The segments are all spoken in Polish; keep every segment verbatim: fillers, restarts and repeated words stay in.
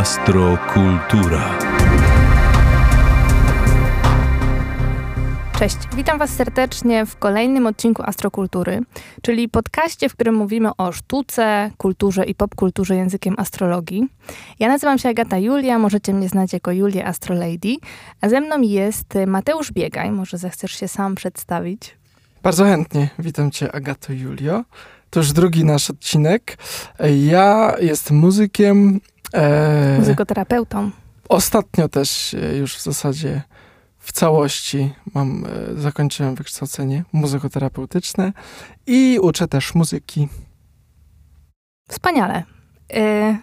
Astrokultura. Cześć, witam Was serdecznie w kolejnym odcinku Astrokultury, czyli podcaście, w którym mówimy o sztuce, kulturze i popkulturze językiem astrologii. Ja nazywam się Agata Julia, możecie mnie znać jako Julię Astrolady, a ze mną jest Mateusz Biegaj, może zechcesz się sam przedstawić. Bardzo chętnie, witam Cię Agato Julio. To już drugi nasz odcinek. Ja jestem muzykiem. E, Muzykoterapeutą. Ostatnio też już w zasadzie w całości mam, e, zakończyłem wykształcenie muzykoterapeutyczne i uczę też muzyki. Wspaniale. E,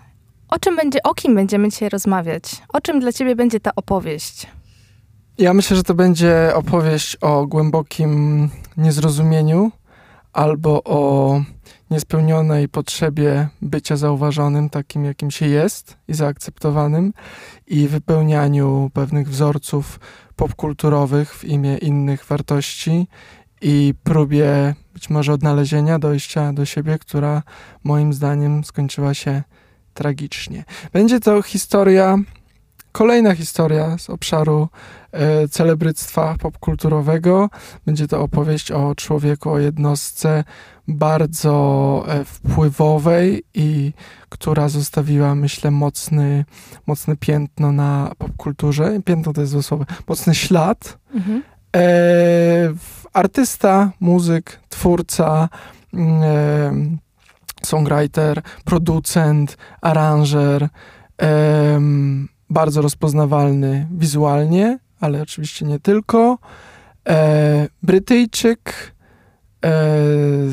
o czym będzie, o kim będziemy dzisiaj rozmawiać? O czym dla Ciebie będzie ta opowieść? Ja myślę, że to będzie opowieść o głębokim niezrozumieniu albo o niespełnionej potrzebie bycia zauważonym takim, jakim się jest i zaakceptowanym i wypełnianiu pewnych wzorców popkulturowych w imię innych wartości i próbie być może odnalezienia, dojścia do siebie, która moim zdaniem skończyła się tragicznie. Będzie to historia... Kolejna historia z obszaru e, celebryctwa popkulturowego. Będzie to opowieść o człowieku, o jednostce bardzo e, wpływowej i która zostawiła, myślę, mocny, mocne piętno na popkulturze. Piętno to jest złe słowo. Mocny ślad. Mhm. E, artysta, muzyk, twórca, e, songwriter, producent, aranżer, e, bardzo rozpoznawalny wizualnie, ale oczywiście nie tylko. E, Brytyjczyk e,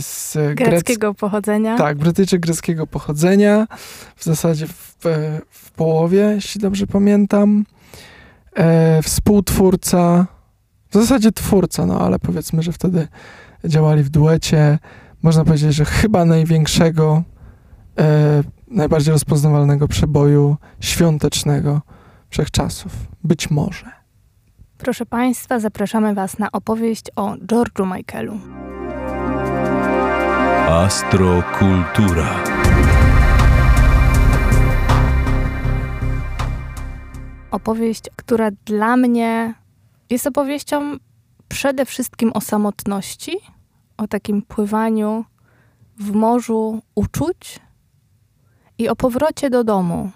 z greckiego grec... pochodzenia. Tak, Brytyjczyk greckiego pochodzenia. W zasadzie w, w połowie, jeśli dobrze pamiętam. E, współtwórca, w zasadzie twórca, no ale powiedzmy, że wtedy działali w duecie. Można powiedzieć, że chyba największego e, najbardziej rozpoznawalnego przeboju świątecznego wszechczasów. Być może. Proszę Państwa, zapraszamy Was na opowieść o George'u Michaelu. Astrokultura. Opowieść, która dla mnie jest opowieścią przede wszystkim o samotności, o takim pływaniu w morzu uczuć, i o powrocie do domu.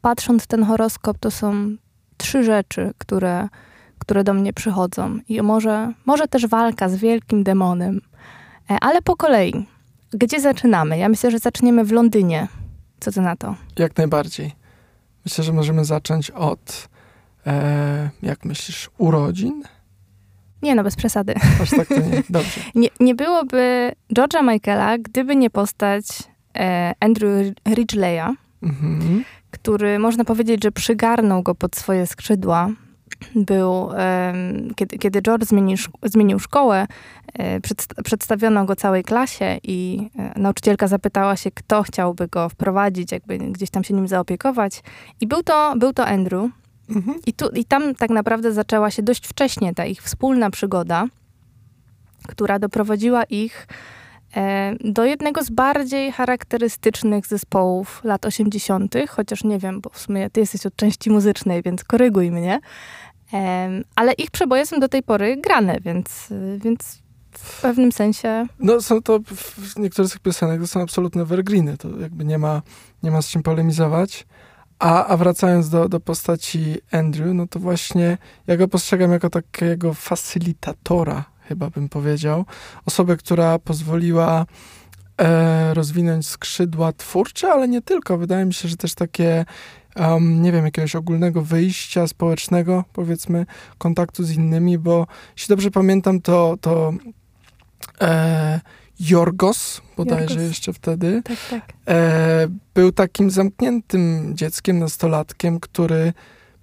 Patrząc w ten horoskop, to są trzy rzeczy, które, które do mnie przychodzą. I może, może też walka z wielkim demonem. Ale po kolei. Gdzie zaczynamy? Ja myślę, że zaczniemy w Londynie. Co ty na to? Jak najbardziej. Myślę, że możemy zacząć od, e, jak myślisz, urodzin? Nie no, bez przesady. Aż tak to nie. Dobrze. nie, nie byłoby George'a Michaela, gdyby nie postać Andrew Ridgeleya, mhm. który można powiedzieć, że przygarnął go pod swoje skrzydła. Był, um, kiedy, kiedy George zmienił, zmienił szkołę, e, przedst- przedstawiono go całej klasie i e, nauczycielka zapytała się, kto chciałby go wprowadzić, jakby gdzieś tam się nim zaopiekować. I był to, był to Andrew. Mhm. I, tu, I tam tak naprawdę zaczęła się dość wcześnie ta ich wspólna przygoda, która doprowadziła ich do jednego z bardziej charakterystycznych zespołów lat osiemdziesiątych, chociaż nie wiem, bo w sumie ty jesteś od części muzycznej, więc koryguj mnie. Ale ich przeboje są do tej pory grane, więc, więc w pewnym sensie... No są to, w niektórych z tych piosenek to są absolutne evergreeny, to jakby nie ma, nie ma z czym polemizować. A, a wracając do, do postaci Andrew, no to właśnie ja go postrzegam jako takiego facylitatora, chyba bym powiedział. Osobę, która pozwoliła e, rozwinąć skrzydła twórcze, ale nie tylko. Wydaje mi się, że też takie, um, nie wiem, jakiegoś ogólnego wyjścia społecznego, powiedzmy, kontaktu z innymi, bo jeśli dobrze pamiętam, to, to e, Jorgos, bodajże Jorgos. jeszcze wtedy, tak, tak. E, był takim zamkniętym dzieckiem, nastolatkiem, który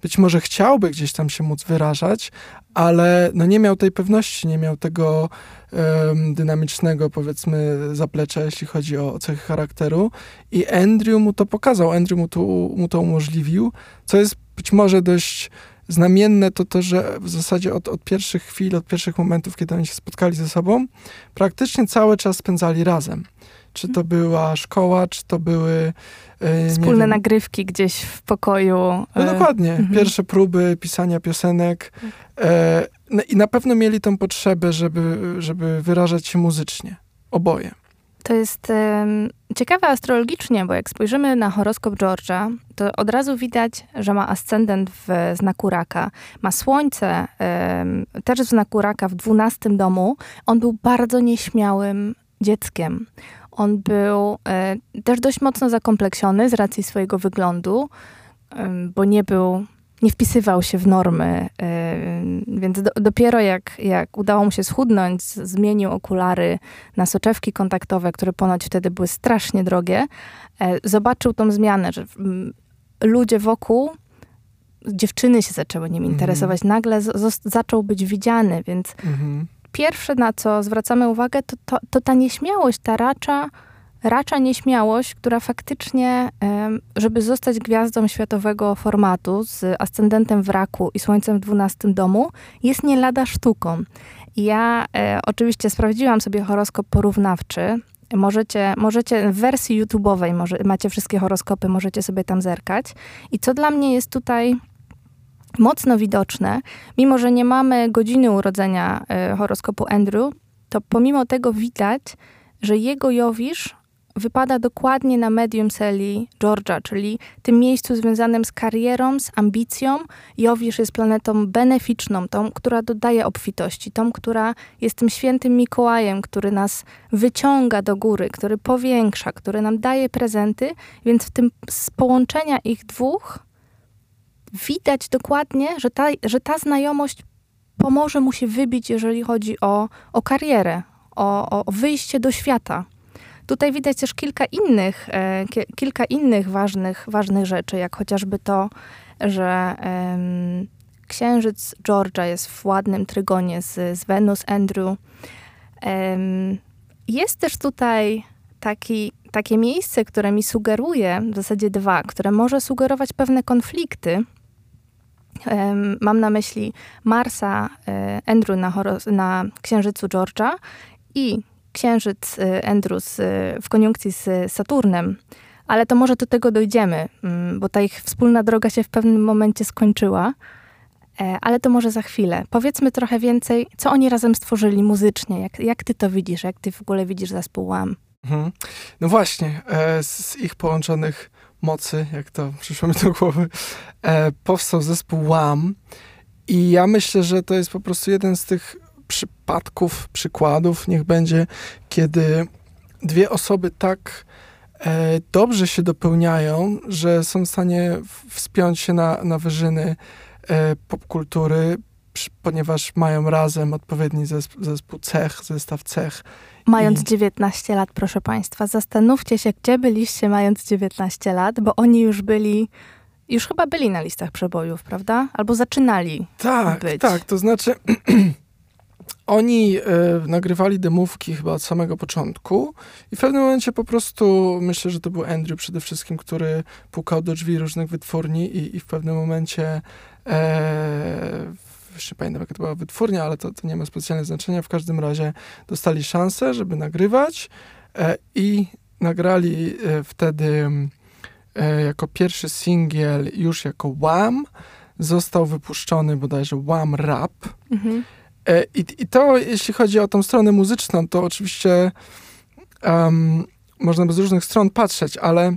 być może chciałby gdzieś tam się móc wyrażać, ale no nie miał tej pewności, nie miał tego um, dynamicznego, powiedzmy, zaplecza, jeśli chodzi o cechy charakteru. I Andrew mu to pokazał, Andrew mu to, mu to umożliwił, co jest być może dość znamienne, to to, że w zasadzie od, od pierwszych chwil, od pierwszych momentów, kiedy oni się spotkali ze sobą, praktycznie cały czas spędzali razem. Czy to była szkoła, czy to były... Yy, Wspólne nagrywki gdzieś w pokoju. No dokładnie. Mhm. Pierwsze próby pisania piosenek. E, no i na pewno mieli tą potrzebę, żeby, żeby wyrażać się muzycznie. Oboje. To jest y, ciekawe astrologicznie, bo jak spojrzymy na horoskop George'a, to od razu widać, że ma ascendent w znaku Raka. Ma słońce y, też w znaku Raka w dwunastym domu. On był bardzo nieśmiałym dzieckiem. On był y, też dość mocno zakompleksiony z racji swojego wyglądu, y, bo nie był... nie wpisywał się w normy, yy, więc do, dopiero jak, jak udało mu się schudnąć, zmienił okulary na soczewki kontaktowe, które ponoć wtedy były strasznie drogie, yy, zobaczył tą zmianę, że yy, ludzie wokół, dziewczyny się zaczęły nim interesować, mm. nagle z, zaczął być widziany, więc mm-hmm. pierwsze, na co zwracamy uwagę, to, to, to ta nieśmiałość, ta racza, Racza nieśmiałość, która faktycznie, żeby zostać gwiazdą światowego formatu z ascendentem w Raku i słońcem w dwunastym domu, jest nie lada sztuką. Ja e, oczywiście sprawdziłam sobie horoskop porównawczy. Możecie, możecie w wersji YouTube'owej, może, macie wszystkie horoskopy, możecie sobie tam zerkać. I co dla mnie jest tutaj mocno widoczne, mimo że nie mamy godziny urodzenia e, horoskopu Andrew, to pomimo tego widać, że jego Jowisz wypada dokładnie na medium celi George'a, czyli tym miejscu związanym z karierą, z ambicją. Jowisz jest planetą beneficzną, tą, która dodaje obfitości, tą, która jest tym świętym Mikołajem, który nas wyciąga do góry, który powiększa, który nam daje prezenty, więc w tym z połączenia ich dwóch widać dokładnie, że ta, że ta znajomość pomoże mu się wybić, jeżeli chodzi o, o karierę. O, o wyjście do świata. Tutaj widać też kilka innych, e, kilka innych ważnych, ważnych rzeczy, jak chociażby to, że e, księżyc George'a jest w ładnym trygonie z, z Wenus Andrew. E, jest też tutaj taki, takie miejsce, które mi sugeruje, w zasadzie dwa, które może sugerować pewne konflikty. Um, mam na myśli Marsa e, Andrew na, horos- na księżycu George'a i księżyc e, Andrew z, w koniunkcji z Saturnem, ale to może do tego dojdziemy, um, bo ta ich wspólna droga się w pewnym momencie skończyła, e, ale to może za chwilę. Powiedzmy trochę więcej, co oni razem stworzyli muzycznie, jak, jak ty to widzisz, jak ty w ogóle widzisz zespół Wham? Mhm. No właśnie, e, z ich połączonych mocy, jak to przyszło mi do głowy, e, powstał zespół Wham! I ja myślę, że to jest po prostu jeden z tych przypadków, przykładów, niech będzie, kiedy dwie osoby tak e, dobrze się dopełniają, że są w stanie wspiąć się na, na wyżyny e, popkultury, przy, ponieważ mają razem odpowiedni zespół, zespół cech, zestaw cech. Mając I... dziewiętnaście lat, proszę państwa, zastanówcie się, gdzie byliście mając dziewiętnaście lat, bo oni już byli, już chyba byli na listach przebojów, prawda? Albo zaczynali tak, być. Tak, to znaczy oni y, nagrywali demówki chyba od samego początku i w pewnym momencie po prostu, myślę, że to był Andrew przede wszystkim, który pukał do drzwi różnych wytwórni i, i w pewnym momencie e, jeszcze nie pamiętam, jaka to była wytwórnia, ale to, to nie ma specjalnego znaczenia. W każdym razie dostali szansę, żeby nagrywać e, i nagrali e, wtedy e, jako pierwszy singiel już jako Wham! Został wypuszczony bodajże Wham! Rap. Mhm. E, i, I to, jeśli chodzi o tą stronę muzyczną, to oczywiście um, można by z różnych stron patrzeć, ale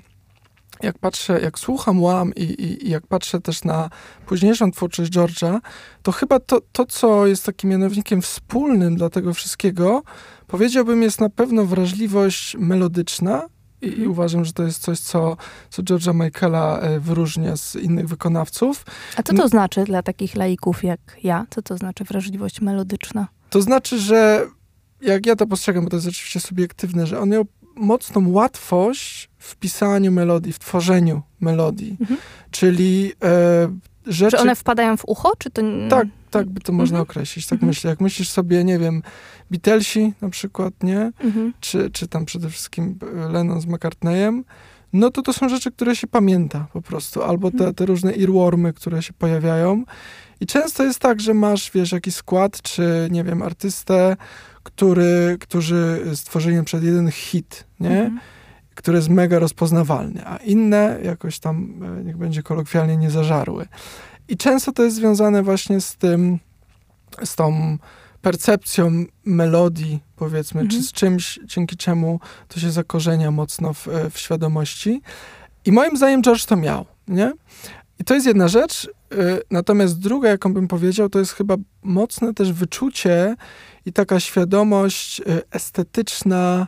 jak patrzę, jak słucham Wham! I, i, i jak patrzę też na późniejszą twórczość George'a, to chyba to, to, co jest takim mianownikiem wspólnym dla tego wszystkiego, powiedziałbym, jest na pewno wrażliwość melodyczna i, i uważam, że to jest coś, co, co George'a Michaela wyróżnia z innych wykonawców. A co to no, znaczy dla takich laików jak ja? Co to znaczy wrażliwość melodyczna? To znaczy, że jak ja to postrzegam, bo to jest oczywiście subiektywne, że on miał mocną łatwość w pisaniu melodii, w tworzeniu melodii. Mhm. Czyli e, rzeczy... Czy one wpadają w ucho? Czy to... Tak, tak by to mhm. można określić. Tak mhm. myślę. Jak myślisz sobie, nie wiem, Beatlesi na przykład, nie? Mhm. Czy, czy tam przede wszystkim Lennon z McCartneyem, no to to są rzeczy, które się pamięta po prostu. Albo te, te różne earwormy, które się pojawiają. I często jest tak, że masz, wiesz, jakiś skład, czy nie wiem, artystę, który, którzy stworzyli na przykład jeden hit, nie? Mhm. Który jest mega rozpoznawalny, a inne jakoś tam, niech będzie kolokwialnie, nie zażarły. I często to jest związane właśnie z tym, z tą percepcją melodii, powiedzmy, mhm. czy z czymś, dzięki czemu to się zakorzenia mocno w, w świadomości. I moim zdaniem George to miał, nie? I to jest jedna rzecz. Natomiast druga, jaką bym powiedział, to jest chyba mocne też wyczucie i taka świadomość estetyczna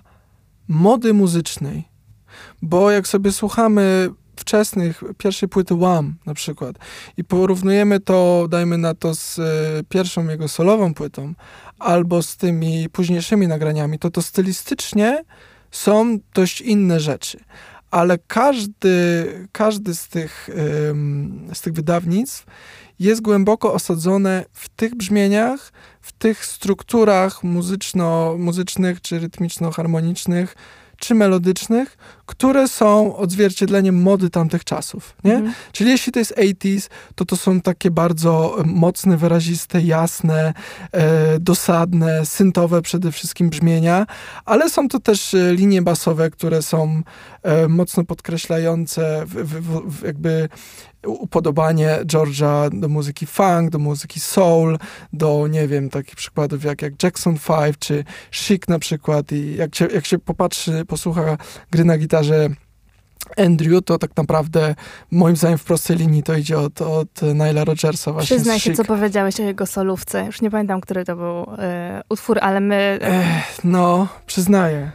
mody muzycznej. Bo jak sobie słuchamy wczesnych, pierwszej płyty Wham! Na przykład i porównujemy to, dajmy na to, z pierwszą jego solową płytą albo z tymi późniejszymi nagraniami, to to stylistycznie są dość inne rzeczy. Ale każdy, każdy z tych, ym, z tych wydawnictw jest głęboko osadzone w tych brzmieniach, w tych strukturach muzyczno-muzycznych, czy rytmiczno-harmonicznych, czy melodycznych, które są odzwierciedleniem mody tamtych czasów, nie? Mhm. Czyli jeśli to jest osiemdziesiąte, to to są takie bardzo mocne, wyraziste, jasne, e, dosadne, syntowe przede wszystkim brzmienia, ale są to też linie basowe, które są e, mocno podkreślające w, w, w jakby upodobanie George'a do muzyki funk, do muzyki soul, do, nie wiem, takich przykładów jak, jak Jackson five, czy Chic na przykład. I jak się, jak się popatrzy, posłucha gry na gitarze Andrew, to tak naprawdę moim zdaniem w prostej linii to idzie od, od Nile'a Rodgersa właśnie. Przyznaj się, co powiedziałeś o jego solówce. Już nie pamiętam, który to był y, utwór, ale my... Ech, no, przyznaję.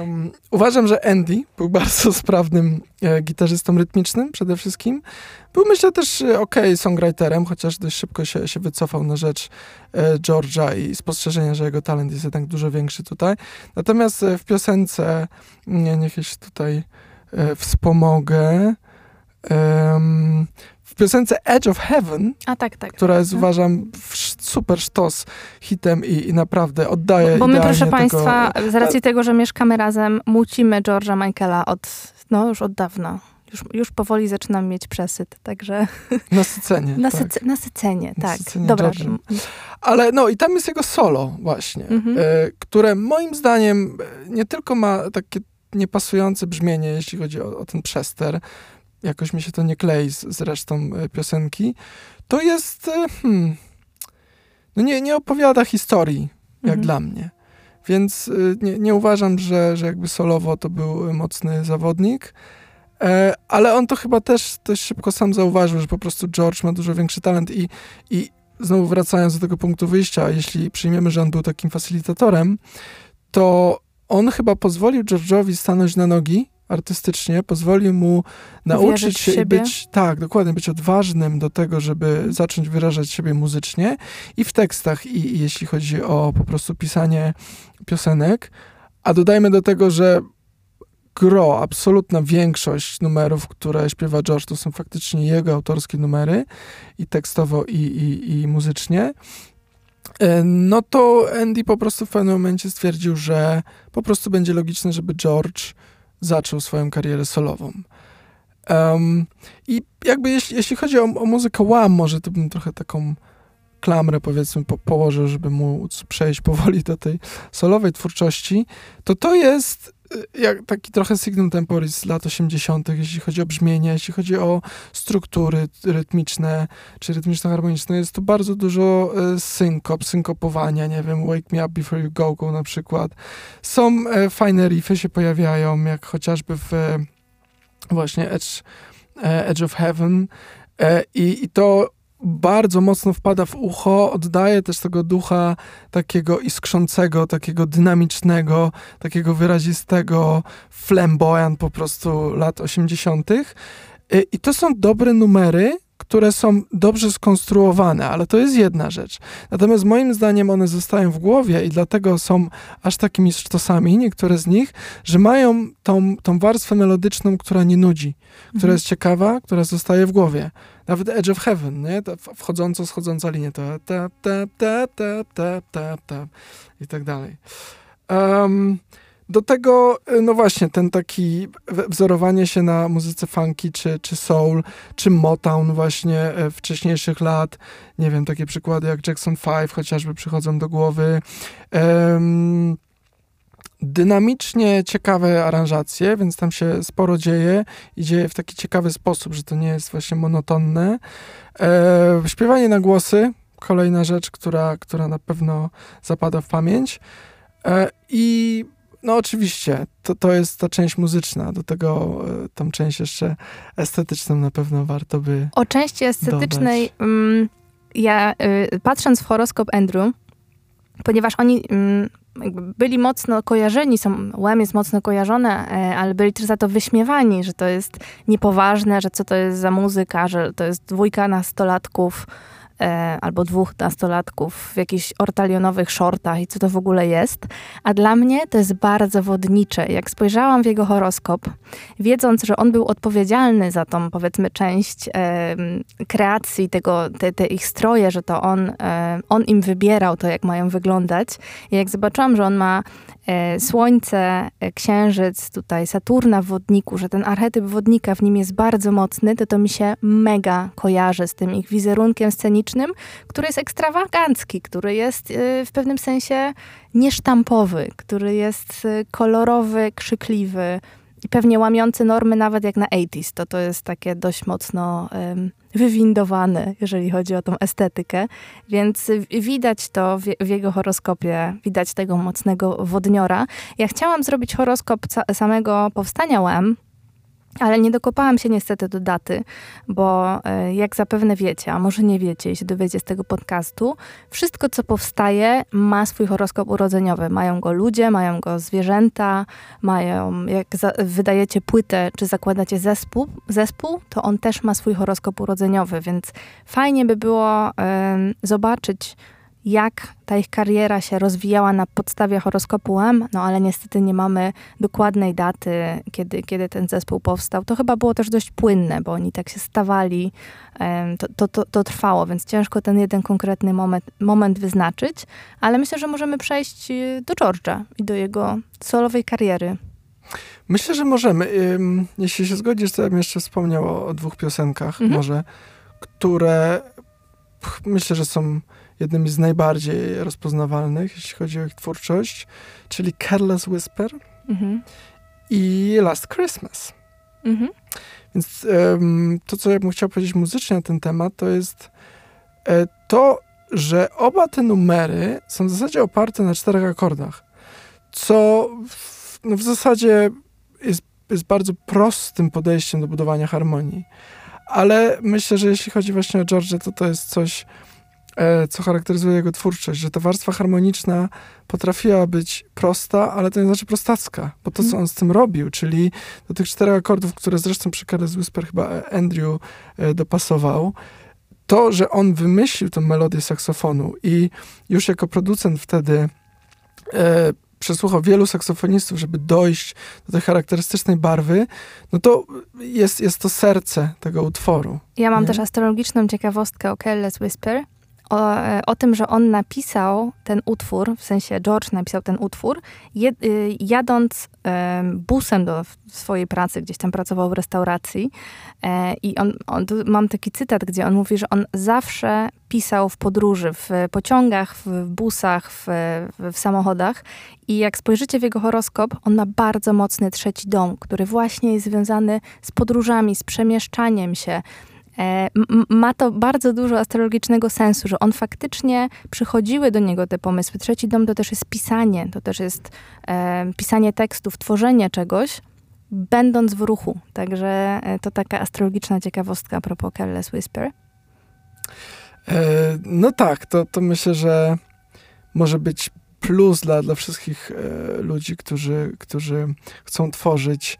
Um, uważam, że Andy był bardzo sprawnym e, gitarzystą rytmicznym przede wszystkim. Był, myślę, też e, okej okay, songwriterem, chociaż dość szybko się, się wycofał na rzecz e, George'a i spostrzeżenia, że jego talent jest jednak dużo większy tutaj. Natomiast e, w piosence, nie, niech się tutaj e, wspomogę, um, w piosence Edge of Heaven, A, tak, tak, która jest, tak. uważam, super sztos hitem i, i naprawdę oddaje... Bo my, proszę Państwa, tego... z racji tego, że mieszkamy razem, mucimy George'a Michaela od, no, już od dawna. Już, już powoli zaczynam mieć przesyt, także... Nasycenie. Nasyc- tak. Nasycenie, tak. Nasycenie, dobra. George'em. Ale no i tam jest jego solo właśnie, mhm. y, które moim zdaniem nie tylko ma takie niepasujące brzmienie, jeśli chodzi o, o ten przester, jakoś mi się to nie klei z, z resztą piosenki, to jest... Hmm, no nie, nie opowiada historii, jak mhm. dla mnie. Więc nie, nie uważam, że, że jakby solowo to był mocny zawodnik. E, ale on to chyba też dość szybko sam zauważył, że po prostu George ma dużo większy talent i, i znowu wracając do tego punktu wyjścia, jeśli przyjmiemy, że on był takim facilitatorem, to on chyba pozwolił George'owi stanąć na nogi artystycznie, pozwoli mu nauczyć się i być, tak, dokładnie, być odważnym do tego, żeby zacząć wyrażać siebie muzycznie i w tekstach, i, i jeśli chodzi o po prostu pisanie piosenek. A dodajmy do tego, że gro, absolutna większość numerów, które śpiewa George, to są faktycznie jego autorskie numery i tekstowo, i, i, i muzycznie. No to Andy po prostu w pewnym momencie stwierdził, że po prostu będzie logiczne, żeby George zaczął swoją karierę solową. Um, I jakby jeśli, jeśli chodzi o, o muzykę Wham!, może to bym trochę taką klamrę, powiedzmy, po, położył, żeby móc przejść powoli do tej solowej twórczości, to to jest jak taki trochę signum temporis z lat osiemdziesiątych, jeśli chodzi o brzmienie, jeśli chodzi o struktury rytmiczne, czy rytmiczno-harmoniczne. Jest tu bardzo dużo e, synkop, synkopowania, nie wiem, Wake Me Up Before You Go-Go na przykład. Są e, fajne riffy się pojawiają, jak chociażby w e, właśnie Edge, e, Edge of Heaven e, i, i to bardzo mocno wpada w ucho, oddaje też tego ducha takiego iskrzącego, takiego dynamicznego, takiego wyrazistego, flamboyant po prostu lat osiemdziesiątych. I to są dobre numery, które są dobrze skonstruowane, ale to jest jedna rzecz. Natomiast moim zdaniem one zostają w głowie i dlatego są aż takimi sztosami, niektóre z nich, że mają tą, tą warstwę melodyczną, która nie nudzi, mhm. która jest ciekawa, która zostaje w głowie. Nawet Edge of Heaven, nie? Ta wchodząco, schodząca linia, to tap, tap, tap, tap, tap, tap, tap i tak dalej. Um, Do tego, no właśnie, ten taki wzorowanie się na muzyce funky, czy, czy soul, czy Motown właśnie wcześniejszych lat. Nie wiem, takie przykłady jak Jackson five chociażby przychodzą do głowy. Um, dynamicznie ciekawe aranżacje, więc tam się sporo dzieje i dzieje w taki ciekawy sposób, że to nie jest właśnie monotonne. Um, śpiewanie na głosy, kolejna rzecz, która, która na pewno zapada w pamięć. Um, I no oczywiście, to, to jest ta część muzyczna, do tego y, tą część jeszcze estetyczną na pewno warto by O części estetycznej mm, ja, y, patrząc w horoskop Andrew, ponieważ oni y, byli mocno kojarzeni, są, Wham! Jest mocno kojarzone, y, ale byli też za to wyśmiewani, że to jest niepoważne, że co to jest za muzyka, że to jest dwójka nastolatków albo dwóch nastolatków w jakichś ortalionowych shortach i co to w ogóle jest. A dla mnie to jest bardzo wodnicze. Jak spojrzałam w jego horoskop, wiedząc, że on był odpowiedzialny za tą, powiedzmy, część e, kreacji, tego, te, te ich stroje, że to on, e, on im wybierał to, jak mają wyglądać. I jak zobaczyłam, że on ma e, Słońce, e, Księżyc, tutaj Saturna w wodniku, że ten archetyp wodnika w nim jest bardzo mocny, to to mi się mega kojarzy z tym ich wizerunkiem scenicznym, który jest ekstrawagancki, który jest y, w pewnym sensie niesztampowy, który jest y, kolorowy, krzykliwy i pewnie łamiący normy nawet jak na osiemdziesiątych. To to jest takie dość mocno y, wywindowane, jeżeli chodzi o tą estetykę. Więc y, widać to w, w jego horoskopie, widać tego mocnego wodniora. Ja chciałam zrobić horoskop ca- samego powstania Wham!, ale nie dokopałam się niestety do daty, bo jak zapewne wiecie, a może nie wiecie, jeśli dowiecie z tego podcastu, wszystko co powstaje ma swój horoskop urodzeniowy. Mają go ludzie, mają go zwierzęta, mają, jak za, wydajecie płytę, czy zakładacie zespół, zespół, to on też ma swój horoskop urodzeniowy, więc fajnie by było ym, zobaczyć, jak ta ich kariera się rozwijała na podstawie horoskopu M, no ale niestety nie mamy dokładnej daty, kiedy, kiedy ten zespół powstał. To chyba było też dość płynne, bo oni tak się stawali, to, to, to, to trwało, więc ciężko ten jeden konkretny moment, moment wyznaczyć, ale myślę, że możemy przejść do George'a i do jego solowej kariery. Myślę, że możemy. Jeśli się zgodzisz, to ja bym jeszcze wspomniał o, o dwóch piosenkach, mhm. może, które myślę, że są jednym z najbardziej rozpoznawalnych, jeśli chodzi o ich twórczość, czyli Careless Whisper mm-hmm. i Last Christmas. Mm-hmm. Więc um, to, co ja bym chciał powiedzieć muzycznie na ten temat, to jest e, to, że oba te numery są w zasadzie oparte na czterech akordach, co w, no w zasadzie jest, jest bardzo prostym podejściem do budowania harmonii. Ale myślę, że jeśli chodzi właśnie o George'a, to to jest coś, co charakteryzuje jego twórczość, że ta warstwa harmoniczna potrafiła być prosta, ale to nie znaczy prostacka, bo to, co on z tym robił, czyli do tych czterech akordów, które zresztą przy Careless Whisper chyba Andrew dopasował, to, że on wymyślił tę melodię saksofonu i już jako producent wtedy e, przesłuchał wielu saksofonistów, żeby dojść do tej charakterystycznej barwy, no to jest, jest to serce tego utworu. Ja mam nie? też astrologiczną ciekawostkę o Careless Whisper, O, o tym, że on napisał ten utwór, w sensie George napisał ten utwór, jed, jadąc e, busem do swojej pracy, gdzieś tam pracował w restauracji. E, I on, on, tu mam taki cytat, gdzie on mówi, że on zawsze pisał w podróży, w pociągach, w busach, w, w samochodach. I jak spojrzycie w jego horoskop, on ma bardzo mocny trzeci dom, który właśnie jest związany z podróżami, z przemieszczaniem się. Ma to bardzo dużo astrologicznego sensu, że on faktycznie przychodziły do niego te pomysły. Trzeci dom to też jest pisanie, to też jest e, pisanie tekstów, tworzenie czegoś, będąc w ruchu. Także to taka astrologiczna ciekawostka a propos Careless Whisper. E, no tak, to, to myślę, że może być plus dla, dla wszystkich e, ludzi, którzy, którzy chcą tworzyć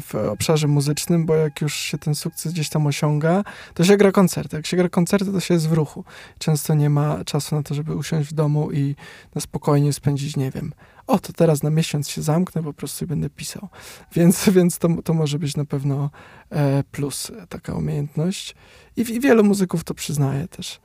w obszarze muzycznym, bo jak już się ten sukces gdzieś tam osiąga, to się gra koncerty. Jak się gra koncerty, to się jest w ruchu. Często nie ma czasu na to, żeby usiąść w domu i na spokojnie spędzić, nie wiem, o, to teraz na miesiąc się zamknę, po prostu i będę pisał. Więc, więc to, to może być na pewno e, plus taka umiejętność. I, i wielu muzyków to przyznaje też.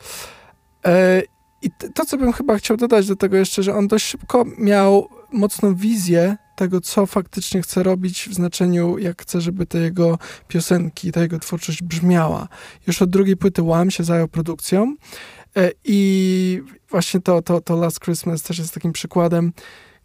E, I to, co bym chyba chciał dodać do tego jeszcze, że on dość szybko miał mocną wizję tego, co faktycznie chce robić, w znaczeniu, jak chce, żeby te jego piosenki, ta jego twórczość brzmiała. Już od drugiej płyty Wham! Się zajął produkcją i właśnie to, to, to Last Christmas też jest takim przykładem,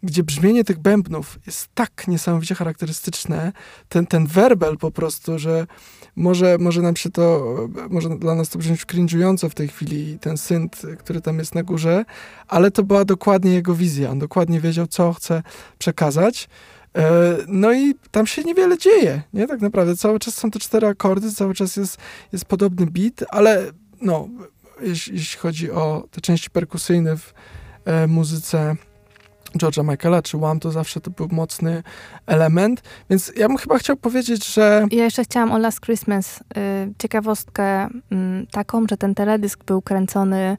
gdzie brzmienie tych bębnów jest tak niesamowicie charakterystyczne, ten, ten werbel po prostu, że może, może nam się to, może dla nas to brzmieć cringe'ująco w tej chwili, ten synt, który tam jest na górze, ale to była dokładnie jego wizja, on dokładnie wiedział, co chce przekazać. No i tam się niewiele dzieje, nie? Tak naprawdę cały czas są te cztery akordy, cały czas jest, jest podobny beat, ale no, jeśli, jeśli chodzi o te części perkusyjne w muzyce George'a Michaela, czy Wham!, to zawsze to był mocny element, więc ja bym chyba chciał powiedzieć, że... Ja jeszcze chciałam o Last Christmas y, ciekawostkę y, taką, że ten teledysk był kręcony,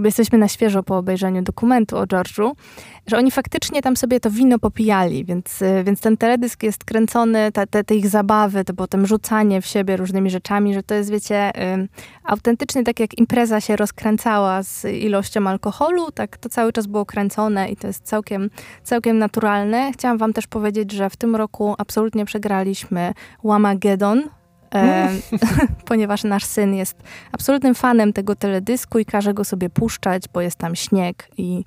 y, jesteśmy na świeżo po obejrzeniu dokumentu o George'u, że oni faktycznie tam sobie to wino popijali, więc, y, więc ten teledysk jest kręcony, te, te, te ich zabawy, to potem rzucanie w siebie różnymi rzeczami, że to jest, wiecie, y, autentycznie tak jak impreza się rozkręcała z ilością alkoholu, tak to cały czas było kręcone i to jest całkiem, całkiem naturalne. Chciałam wam też powiedzieć, że w tym roku absolutnie przegraliśmy Whamageddon, e, ponieważ nasz syn jest absolutnym fanem tego teledysku i każe go sobie puszczać, bo jest tam śnieg i,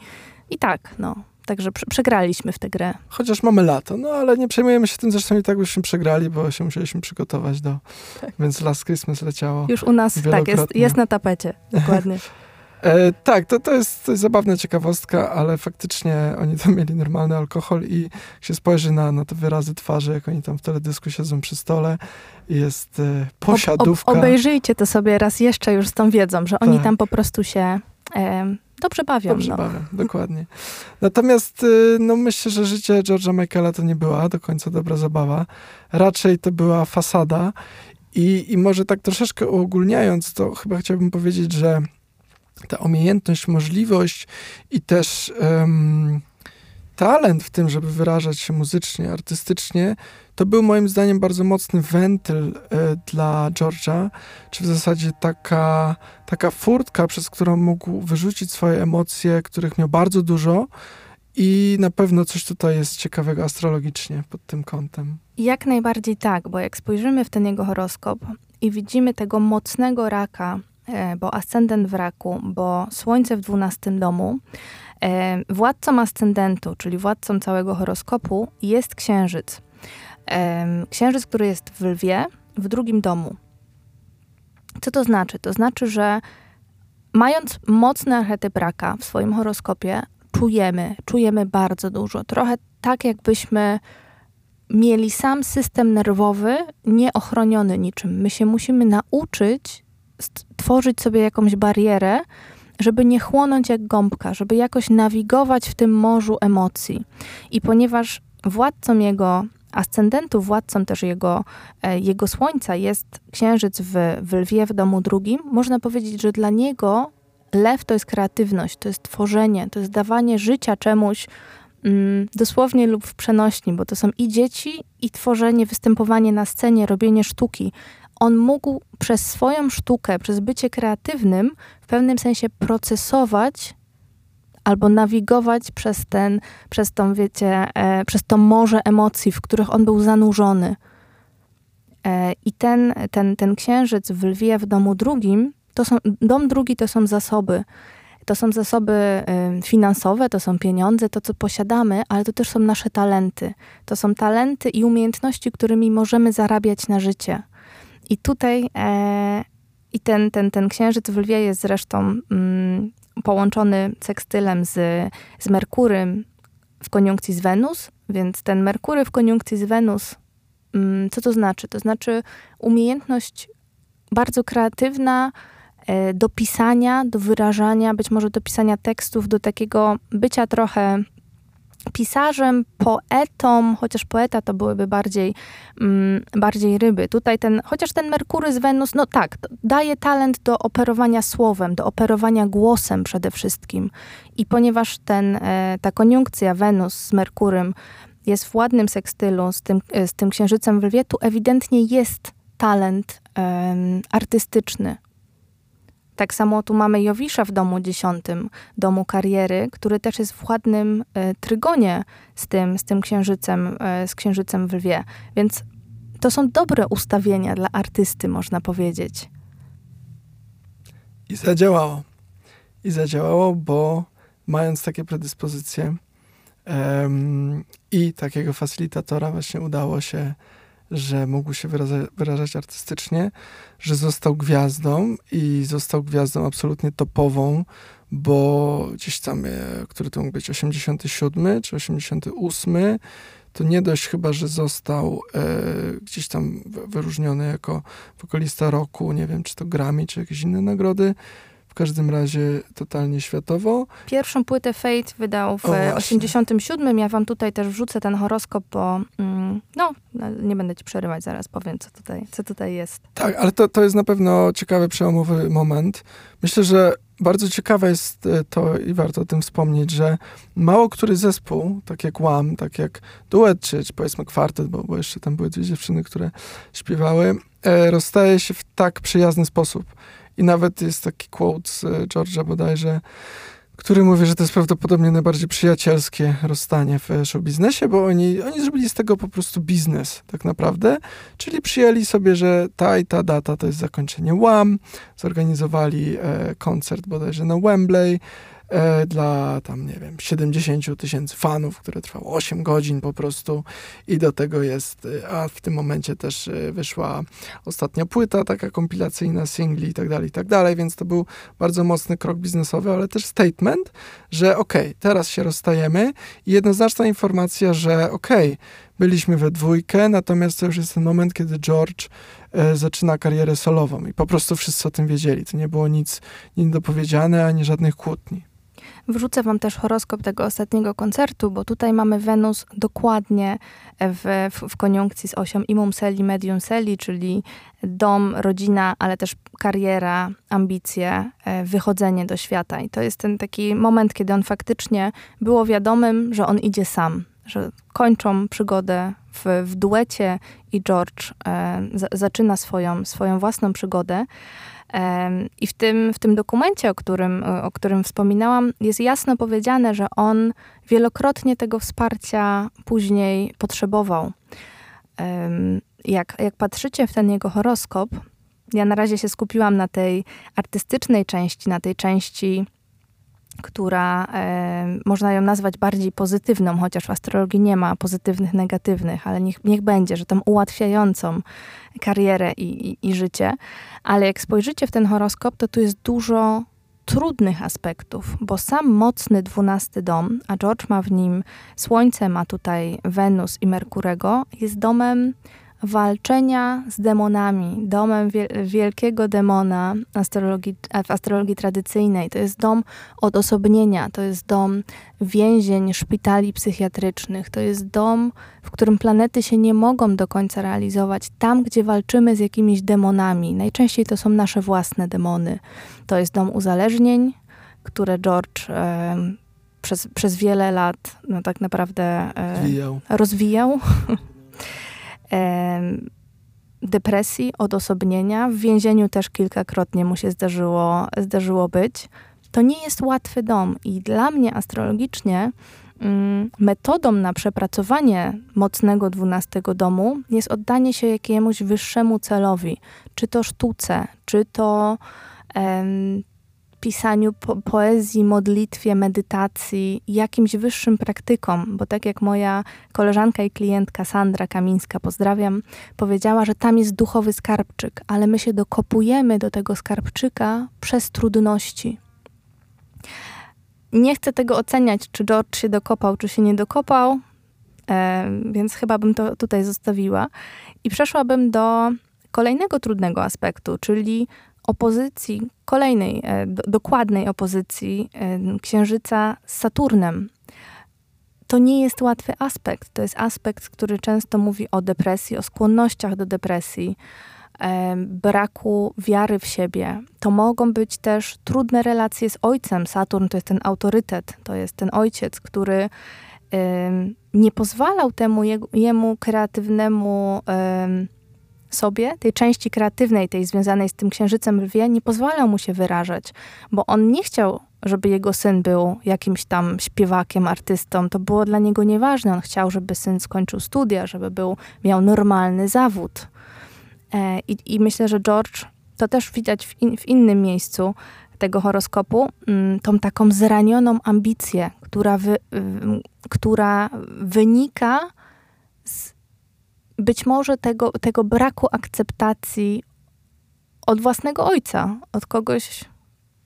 i tak, no. Także przegraliśmy w tę grę. Chociaż mamy lato, no ale nie przejmujemy się tym, zresztą i tak byśmy przegrali, bo się musieliśmy przygotować do... Tak. Więc Last Christmas leciało. Już u nas, tak, jest, jest na tapecie, dokładnie. e, tak, to, to, jest, to jest zabawna ciekawostka, ale faktycznie oni tam mieli normalny alkohol i jak się spojrzy na, na te wyrazy twarzy, jak oni tam w teledysku siedzą przy stole, jest e, posiadówka. Ob, ob, obejrzyjcie to sobie raz jeszcze już z tą wiedzą, że oni tak. tam po prostu się... E, Dobrze bawią. Dobrze no. bawią, dokładnie. Natomiast no, myślę, że życie George'a Michaela to nie była do końca dobra zabawa. Raczej to była fasada. I, i może tak troszeczkę uogólniając, to chyba chciałbym powiedzieć, że ta umiejętność, możliwość i też um, talent w tym, żeby wyrażać się muzycznie, artystycznie, to był moim zdaniem bardzo mocny wentyl y, dla George'a, czy w zasadzie taka, taka furtka, przez którą mógł wyrzucić swoje emocje, których miał bardzo dużo i na pewno coś tutaj jest ciekawego astrologicznie pod tym kątem. Jak najbardziej tak, bo jak spojrzymy w ten jego horoskop i widzimy tego mocnego raka, y, bo ascendent w raku, bo słońce w dwunastym domu, y, władcą ascendentu, czyli władcą całego horoskopu jest księżyc. Księżyc, który jest w lwie, w drugim domu. Co to znaczy? To znaczy, że mając mocny archetyp raka w swoim horoskopie, czujemy, czujemy bardzo dużo. Trochę tak, jakbyśmy mieli sam system nerwowy nieochroniony niczym. My się musimy nauczyć tworzyć sobie jakąś barierę, żeby nie chłonąć jak gąbka, żeby jakoś nawigować w tym morzu emocji. I ponieważ władcą jego ascendentu, władcą też jego, jego słońca jest księżyc w, w lwie, w domu drugim. Można powiedzieć, że dla niego lew to jest kreatywność, to jest tworzenie, to jest dawanie życia czemuś mm, dosłownie lub w przenośni, bo to są i dzieci, i tworzenie, występowanie na scenie, robienie sztuki. On mógł przez swoją sztukę, przez bycie kreatywnym w pewnym sensie procesować albo nawigować przez ten, przez tą, wiecie, e, przez to morze emocji, w których on był zanurzony. E, I ten, ten, ten księżyc w lwie w domu drugim, to są, dom drugi to są zasoby. To są zasoby e, finansowe, to są pieniądze, to co posiadamy, ale to też są nasze talenty. To są talenty i umiejętności, którymi możemy zarabiać na życie. I tutaj, e, i ten, ten, ten księżyc w lwie jest zresztą... Mm, połączony sekstylem z, z Merkurym w koniunkcji z Wenus, więc ten Merkury w koniunkcji z Wenus, co to znaczy? To znaczy umiejętność bardzo kreatywna do pisania, do wyrażania, być może do pisania tekstów, do takiego bycia trochę pisarzem, poetą, chociaż poeta to byłyby bardziej, mm, bardziej ryby. Tutaj ten, chociaż ten Merkury z Wenus, no tak, daje talent do operowania słowem, do operowania głosem przede wszystkim. I ponieważ ten, e, ta koniunkcja Wenus z Merkurym jest w ładnym sekstylu z tym, e, z tym księżycem w lwie, tu ewidentnie jest talent e, artystyczny. Tak samo tu mamy Jowisza w domu dziesiątym, domu kariery, który też jest w ładnym e, trygonie z tym, z tym księżycem, e, z księżycem w lwie. Więc to są dobre ustawienia dla artysty, można powiedzieć. I zadziałało. I zadziałało, bo mając takie predyspozycje um, i takiego facilitatora właśnie udało się, że mógł się wyraza- wyrażać artystycznie, że został gwiazdą i został gwiazdą absolutnie topową, bo gdzieś tam, który to mógł być osiemdziesiąty siódmy czy osiemdziesiąty ósmy, to nie dość chyba, że został e, gdzieś tam wyróżniony jako wokalista roku, nie wiem, czy to Grammy, czy jakieś inne nagrody. W każdym razie totalnie światowo. Pierwszą płytę Fate wydał w osiemdziesiątym siódmym. Ja wam tutaj też wrzucę ten horoskop, bo mm, no, nie będę ci przerywać, zaraz powiem, co tutaj, co tutaj jest. Tak, ale to, to jest na pewno ciekawy, przełomowy moment. Myślę, że bardzo ciekawe jest to i warto o tym wspomnieć, że mało który zespół, tak jak Wham, tak jak duet, czy, czy powiedzmy kwartet, bo, bo jeszcze tam były dwie dziewczyny, które śpiewały, e, rozstaje się w tak przyjazny sposób. I nawet jest taki quote z George'a bodajże, który mówi, że to jest prawdopodobnie najbardziej przyjacielskie rozstanie w show biznesie, bo oni, oni zrobili z tego po prostu biznes tak naprawdę, czyli przyjęli sobie, że ta i ta data to jest zakończenie Wham, zorganizowali e, koncert bodajże na Wembley e, dla tam, nie wiem, siedemdziesiąt tysięcy fanów, które trwało osiem godzin po prostu i do tego jest, a w tym momencie też wyszła ostatnia płyta, taka kompilacyjna singli i tak dalej, i tak dalej, więc to był bardzo mocny krok biznesowy, ale też statement, że okej, okay, teraz się rozstajemy i jednoznaczna informacja, że okej, okay, byliśmy we dwójkę, natomiast to już jest ten moment, kiedy George e, zaczyna karierę solową i po prostu wszyscy o tym wiedzieli. To nie było nic niedopowiedziane, ani żadnych kłótni. Wrzucę wam też horoskop tego ostatniego koncertu, bo tutaj mamy Wenus dokładnie w, w, w koniunkcji z osią Imum Celi, Medium Celi, czyli dom, rodzina, ale też kariera, ambicje, wychodzenie do świata. I to jest ten taki moment, kiedy on faktycznie było wiadomym, że on idzie sam, że kończą przygodę w, w duecie i George e, za, zaczyna swoją, swoją własną przygodę. E, I w tym, w tym dokumencie, o którym, o którym wspominałam, jest jasno powiedziane, że on wielokrotnie tego wsparcia później potrzebował. E, jak, jak patrzycie w ten jego horoskop, ja na razie się skupiłam na tej artystycznej części, na tej części, która e, można ją nazwać bardziej pozytywną, chociaż w astrologii nie ma pozytywnych, negatywnych, ale niech, niech będzie, że tam ułatwiającą karierę i, i, i życie. Ale jak spojrzycie w ten horoskop, to tu jest dużo trudnych aspektów, bo sam mocny dwunasty dom, a George ma w nim Słońce, ma tutaj Wenus i Merkurego, jest domem walczenia z demonami, domem wielkiego demona astrologii, w astrologii tradycyjnej. To jest dom odosobnienia, to jest dom więzień, szpitali psychiatrycznych, to jest dom, w którym planety się nie mogą do końca realizować. Tam, gdzie walczymy z jakimiś demonami, najczęściej to są nasze własne demony. To jest dom uzależnień, które George e, przez, przez wiele lat no, tak naprawdę e, rozwijał. rozwijał. depresji, odosobnienia. W więzieniu też kilkakrotnie mu się zdarzyło, zdarzyło być. To nie jest łatwy dom i dla mnie astrologicznie metodą na przepracowanie mocnego dwunastego domu jest oddanie się jakiemuś wyższemu celowi. Czy to sztuce, czy to em, pisaniu po- poezji, modlitwie, medytacji, jakimś wyższym praktykom, bo tak jak moja koleżanka i klientka Sandra Kamińska, pozdrawiam, powiedziała, że tam jest duchowy skarbczyk, ale my się dokopujemy do tego skarbczyka przez trudności. Nie chcę tego oceniać, czy George się dokopał, czy się nie dokopał, e, więc chyba bym to tutaj zostawiła. I przeszłabym do kolejnego trudnego aspektu, czyli opozycji, kolejnej, do, dokładnej opozycji Księżyca z Saturnem. To nie jest łatwy aspekt. To jest aspekt, który często mówi o depresji, o skłonnościach do depresji, e, braku wiary w siebie. To mogą być też trudne relacje z ojcem. Saturn to jest ten autorytet, to jest ten ojciec, który e, nie pozwalał temu jego, jemu kreatywnemu e, sobie, tej części kreatywnej, tej związanej z tym księżycem lwie, nie pozwalał mu się wyrażać, bo on nie chciał, żeby jego syn był jakimś tam śpiewakiem, artystą. To było dla niego nieważne. On chciał, żeby syn skończył studia, żeby był, miał normalny zawód. E, i, I myślę, że George, to też widać w, in, w innym miejscu tego horoskopu, tą taką zranioną ambicję, która, wy, która wynika z być może tego, tego braku akceptacji od własnego ojca, od kogoś,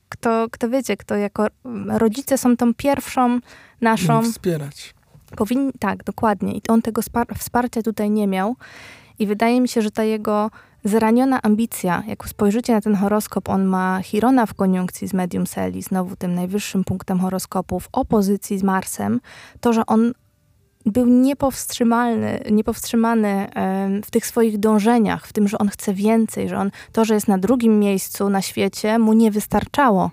kto, kto wiecie, kto jako rodzice są tą pierwszą naszą... Wspierać. Powinni, tak, dokładnie. I on tego wsparcia tutaj nie miał. I wydaje mi się, że ta jego zraniona ambicja, jak spojrzycie na ten horoskop, on ma Chirona w koniunkcji z Medium Celi, znowu tym najwyższym punktem horoskopu, w opozycji z Marsem, to, że on był niepowstrzymany, niepowstrzymany w tych swoich dążeniach, w tym, że on chce więcej, że on, to, że jest na drugim miejscu na świecie, mu nie wystarczało.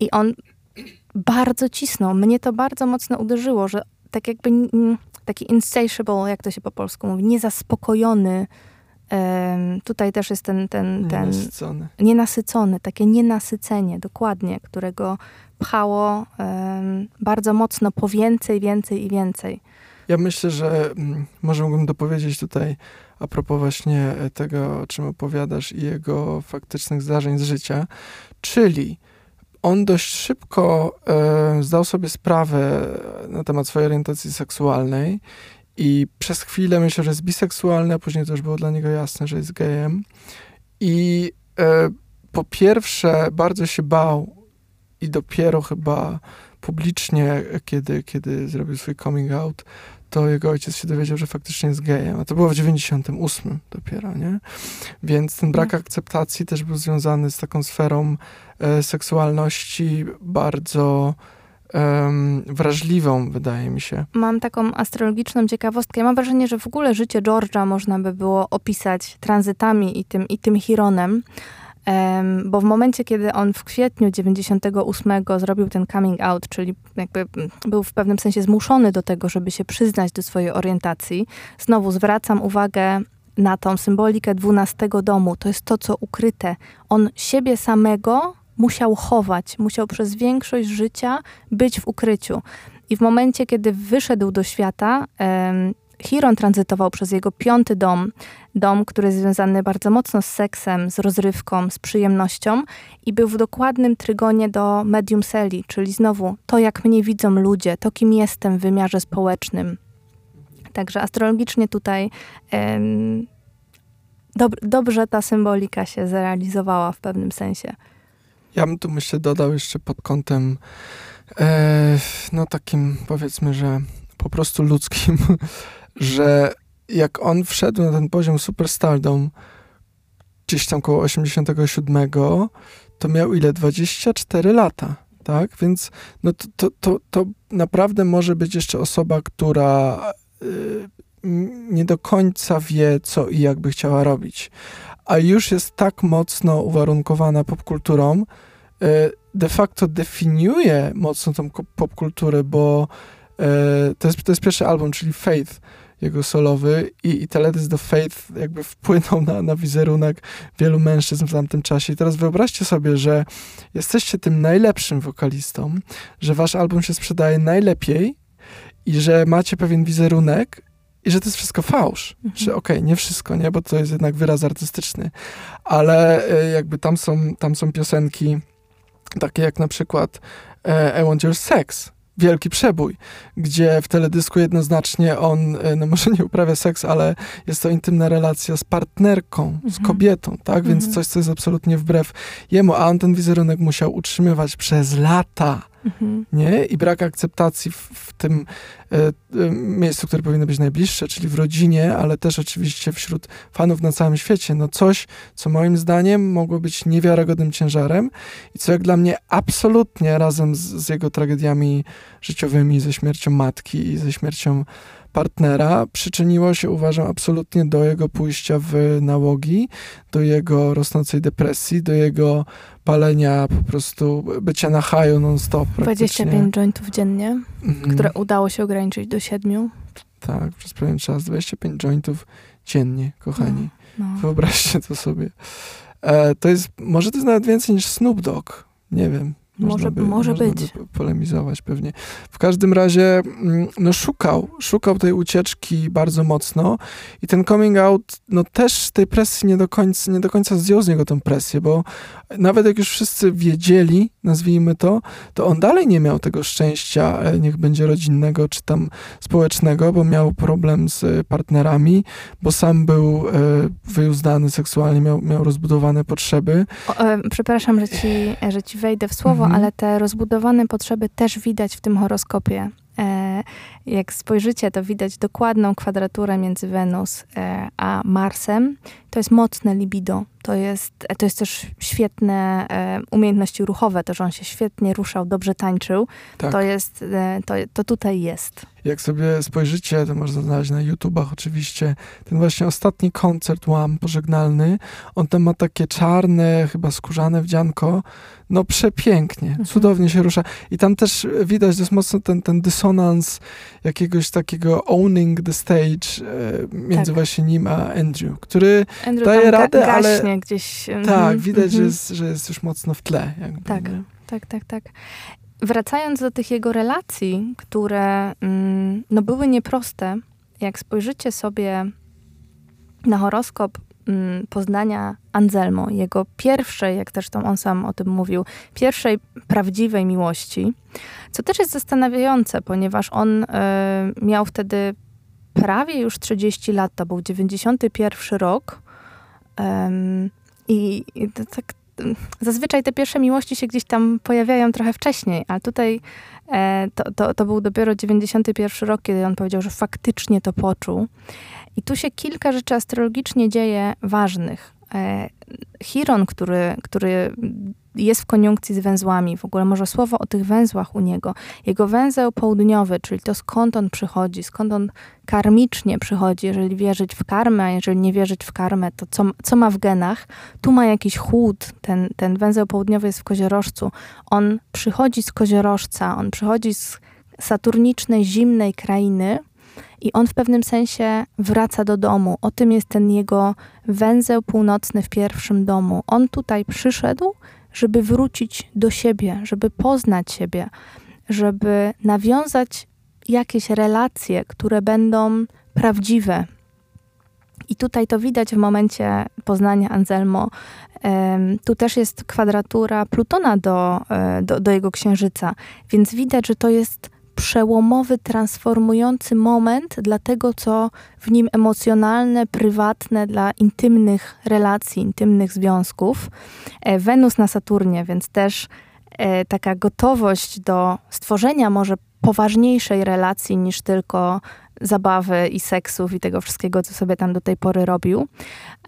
I on bardzo cisnął. Mnie to bardzo mocno uderzyło, że tak jakby taki insatiable, jak to się po polsku mówi, niezaspokojony. Um, tutaj też jest ten, ten, ten... Nienasycony. Nienasycony, takie nienasycenie, dokładnie, którego pchało um, bardzo mocno po więcej, więcej i więcej. Ja myślę, że m, może mógłbym dopowiedzieć tutaj a propos właśnie tego, o czym opowiadasz i jego faktycznych zdarzeń z życia, czyli on dość szybko e, zdał sobie sprawę na temat swojej orientacji seksualnej i przez chwilę myślał, że jest biseksualny, a później to już było dla niego jasne, że jest gejem. I e, po pierwsze bardzo się bał i dopiero chyba publicznie, kiedy, kiedy zrobił swój coming out, to jego ojciec się dowiedział, że faktycznie jest gejem. A to było w dziewięćdziesiątym ósmym dopiero, nie? Więc ten brak akceptacji też był związany z taką sferą e, seksualności bardzo... Um, wrażliwą, wydaje mi się. Mam taką astrologiczną ciekawostkę. Ja mam wrażenie, że w ogóle życie George'a można by było opisać tranzytami i tym, i tym Chironem, um, bo w momencie, kiedy on w kwietniu dziewięćdziesiątego ósmego zrobił ten coming out, czyli jakby był w pewnym sensie zmuszony do tego, żeby się przyznać do swojej orientacji. Znowu zwracam uwagę na tą symbolikę dwunastego domu. To jest to, co ukryte. On siebie samego musiał chować, musiał przez większość życia być w ukryciu. I w momencie, kiedy wyszedł do świata, um, Chiron tranzytował przez jego piąty dom, dom, który jest związany bardzo mocno z seksem, z rozrywką, z przyjemnością i był w dokładnym trygonie do Medium Celi, czyli znowu to, jak mnie widzą ludzie, to, kim jestem w wymiarze społecznym. Także astrologicznie tutaj... Um, dob- dobrze ta symbolika się zrealizowała w pewnym sensie. Ja bym tu, myślę, dodał jeszcze pod kątem e, no takim, powiedzmy, że po prostu ludzkim, że jak on wszedł na ten poziom superstardom gdzieś tam koło osiemdziesiątego siódmego, to miał ile? dwadzieścia cztery lata, tak? Więc no to, to, to, to naprawdę może być jeszcze osoba, która y, nie do końca wie, co i jak by chciała robić. A już jest tak mocno uwarunkowana popkulturą, de facto definiuje mocno tą popkulturę, bo to jest, to jest pierwszy album, czyli Faith, jego solowy i, i teledysk do Faith jakby wpłynął na, na wizerunek wielu mężczyzn w tamtym czasie. I teraz wyobraźcie sobie, że jesteście tym najlepszym wokalistą, że wasz album się sprzedaje najlepiej i że macie pewien wizerunek, i że to jest wszystko fałsz. Mhm. Że okej, okay, nie wszystko, nie? Bo to jest jednak wyraz artystyczny. Ale y, jakby tam są, tam są piosenki takie jak na przykład e, I Want Your Sex, Wielki Przebój, gdzie w teledysku jednoznacznie on, y, no może nie uprawia seks, ale jest to intymna relacja z partnerką, mhm. z kobietą, tak? Więc mhm. coś, co jest absolutnie wbrew jemu. A on ten wizerunek musiał utrzymywać przez lata. Mhm. Nie? I brak akceptacji w, w tym y, y, miejscu, które powinno być najbliższe, czyli w rodzinie, ale też oczywiście wśród fanów na całym świecie. No coś, co moim zdaniem mogło być niewiarygodnym ciężarem i co jak dla mnie absolutnie razem z, z jego tragediami życiowymi, ze śmiercią matki i ze śmiercią partnera przyczyniło się, uważam, absolutnie do jego pójścia w nałogi, do jego rosnącej depresji, do jego palenia, po prostu bycia na haju non-stop. dwadzieścia pięć jointów dziennie, mm. które udało się ograniczyć do siedmiu. Tak, przez pewien czas dwadzieścia pięć jointów dziennie, kochani. No, no. Wyobraźcie to sobie. E, to jest, może to jest nawet więcej niż Snoop Dogg. Nie wiem. Może, by, może być. By polemizować pewnie. W każdym razie no szukał, szukał tej ucieczki bardzo mocno i ten coming out no też tej presji nie do końca, nie do końca zdjął z niego tę presję, bo nawet jak już wszyscy wiedzieli, nazwijmy to, to on dalej nie miał tego szczęścia, niech będzie rodzinnego czy tam społecznego, bo miał problem z partnerami, bo sam był wyuzdany seksualnie, miał, miał rozbudowane potrzeby. O, e, przepraszam, że ci, że ci wejdę w słowo, ale te rozbudowane potrzeby też widać w tym horoskopie. E, jak spojrzycie, to widać dokładną kwadraturę między Wenus e, a Marsem. To jest mocne libido. To jest, to jest też świetne e, umiejętności ruchowe, to, że on się świetnie ruszał, dobrze tańczył. Tak. To jest, e, to, to tutaj jest. Jak sobie spojrzycie, to można znaleźć na YouTubach oczywiście, ten właśnie ostatni koncert Wham! Pożegnalny, on tam ma takie czarne, chyba skórzane wdzianko, no przepięknie, mhm. cudownie się rusza. I tam też widać, to jest mocno ten, ten dysonans jakiegoś takiego owning the stage e, między tak. właśnie nim a Andrew, który Andrew daje radę, ga- gaśnie ale... gdzieś. Tak, widać, mhm. że, jest, że jest już mocno w tle. Jakby, tak, nie? tak, tak, tak. Wracając do tych jego relacji, które no, były nieproste, jak spojrzycie sobie na horoskop poznania Anselmo, jego pierwszej, jak zresztą on sam o tym mówił, pierwszej prawdziwej miłości, co też jest zastanawiające, ponieważ on y, miał wtedy prawie już trzydzieści lat, to był dziewięćdziesiąty pierwszy rok Ym, i, i to tak zazwyczaj te pierwsze miłości się gdzieś tam pojawiają trochę wcześniej, ale tutaj e, to, to, to był dopiero dziewięćdziesiąty pierwszy rok, kiedy on powiedział, że faktycznie to poczuł. I tu się kilka rzeczy astrologicznie dzieje ważnych. E, Chiron, który, który jest w koniunkcji z węzłami, w ogóle może słowo o tych węzłach u niego. Jego węzeł południowy, czyli to skąd on przychodzi, skąd on karmicznie przychodzi, jeżeli wierzyć w karmę, a jeżeli nie wierzyć w karmę, to co, co ma w genach? Tu ma jakiś chłód, ten, ten węzeł południowy jest w koziorożcu. On przychodzi z koziorożca, on przychodzi z saturnicznej, zimnej krainy i on w pewnym sensie wraca do domu. O tym jest ten jego węzeł północny w pierwszym domu. On tutaj przyszedł, żeby wrócić do siebie, żeby poznać siebie, żeby nawiązać jakieś relacje, które będą prawdziwe. I tutaj to widać w momencie poznania Anselmo. Um, tu też jest kwadratura Plutona do, do, do jego księżyca, więc widać, że to jest przełomowy, transformujący moment dla tego, co w nim emocjonalne, prywatne, dla intymnych relacji, intymnych związków. E, Wenus na Saturnie, więc też e, taka gotowość do stworzenia może poważniejszej relacji niż tylko zabawy i seksów i tego wszystkiego, co sobie tam do tej pory robił.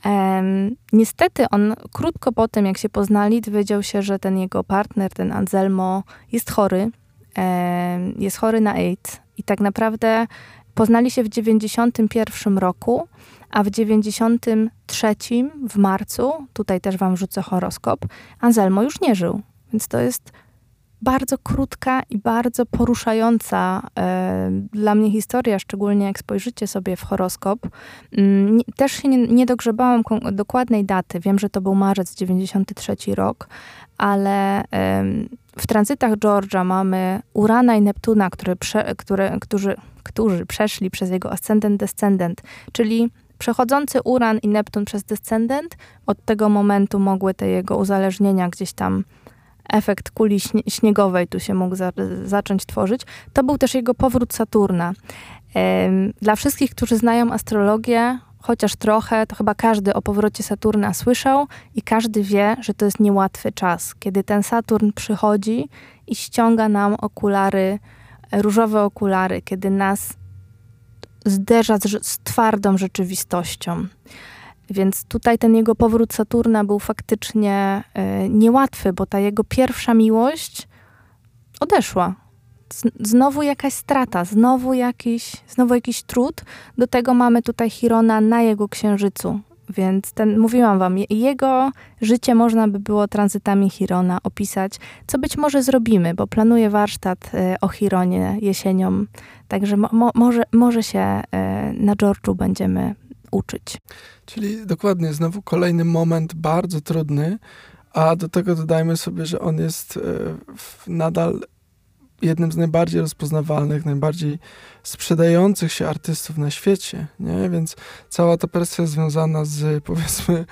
Um, niestety on krótko po tym, jak się poznali, dowiedział się, że ten jego partner, ten Anselmo, jest chory. Jest chory na AIDS i tak naprawdę poznali się w dziewięćdziesiątym pierwszym roku, a w dziewięćdziesiątym trzecim w marcu, tutaj też wam rzucę horoskop, Anselmo już nie żył. Więc to jest bardzo krótka i bardzo poruszająca e, dla mnie historia, szczególnie jak spojrzycie sobie w horoskop. Mm, też się nie, nie dogrzebałam kon- dokładnej daty. Wiem, że to był marzec dziewięćdziesiąty trzeci rok, ale e, w tranzytach George'a mamy Urana i Neptuna, które prze, które, którzy, którzy przeszli przez jego ascendent-descendent, czyli przechodzący Uran i Neptun przez descendent. Od tego momentu mogły te jego uzależnienia gdzieś tam, efekt kuli śniegowej tu się mógł za, zacząć tworzyć. To był też jego powrót Saturna. Dla wszystkich, którzy znają astrologię, chociaż trochę, to chyba każdy o powrocie Saturna słyszał i każdy wie, że to jest niełatwy czas, kiedy ten Saturn przychodzi i ściąga nam okulary, różowe okulary, kiedy nas zderza z, z twardą rzeczywistością. Więc tutaj ten jego powrót Saturna był faktycznie y, niełatwy, bo ta jego pierwsza miłość odeszła. Z, znowu jakaś strata, znowu jakiś, znowu jakiś trud. Do tego mamy tutaj Chirona na jego księżycu. Więc ten, mówiłam wam, jego życie można by było tranzytami Chirona opisać, co być może zrobimy, bo planuję warsztat y, o Chironie jesienią. Także mo, mo, może, może się y, na George'u będziemy uczyć. Czyli dokładnie, znowu kolejny moment bardzo trudny, a do tego dodajmy sobie, że on jest nadal jednym z najbardziej rozpoznawalnych, najbardziej sprzedających się artystów na świecie, nie? Więc cała ta presja związana z, powiedzmy,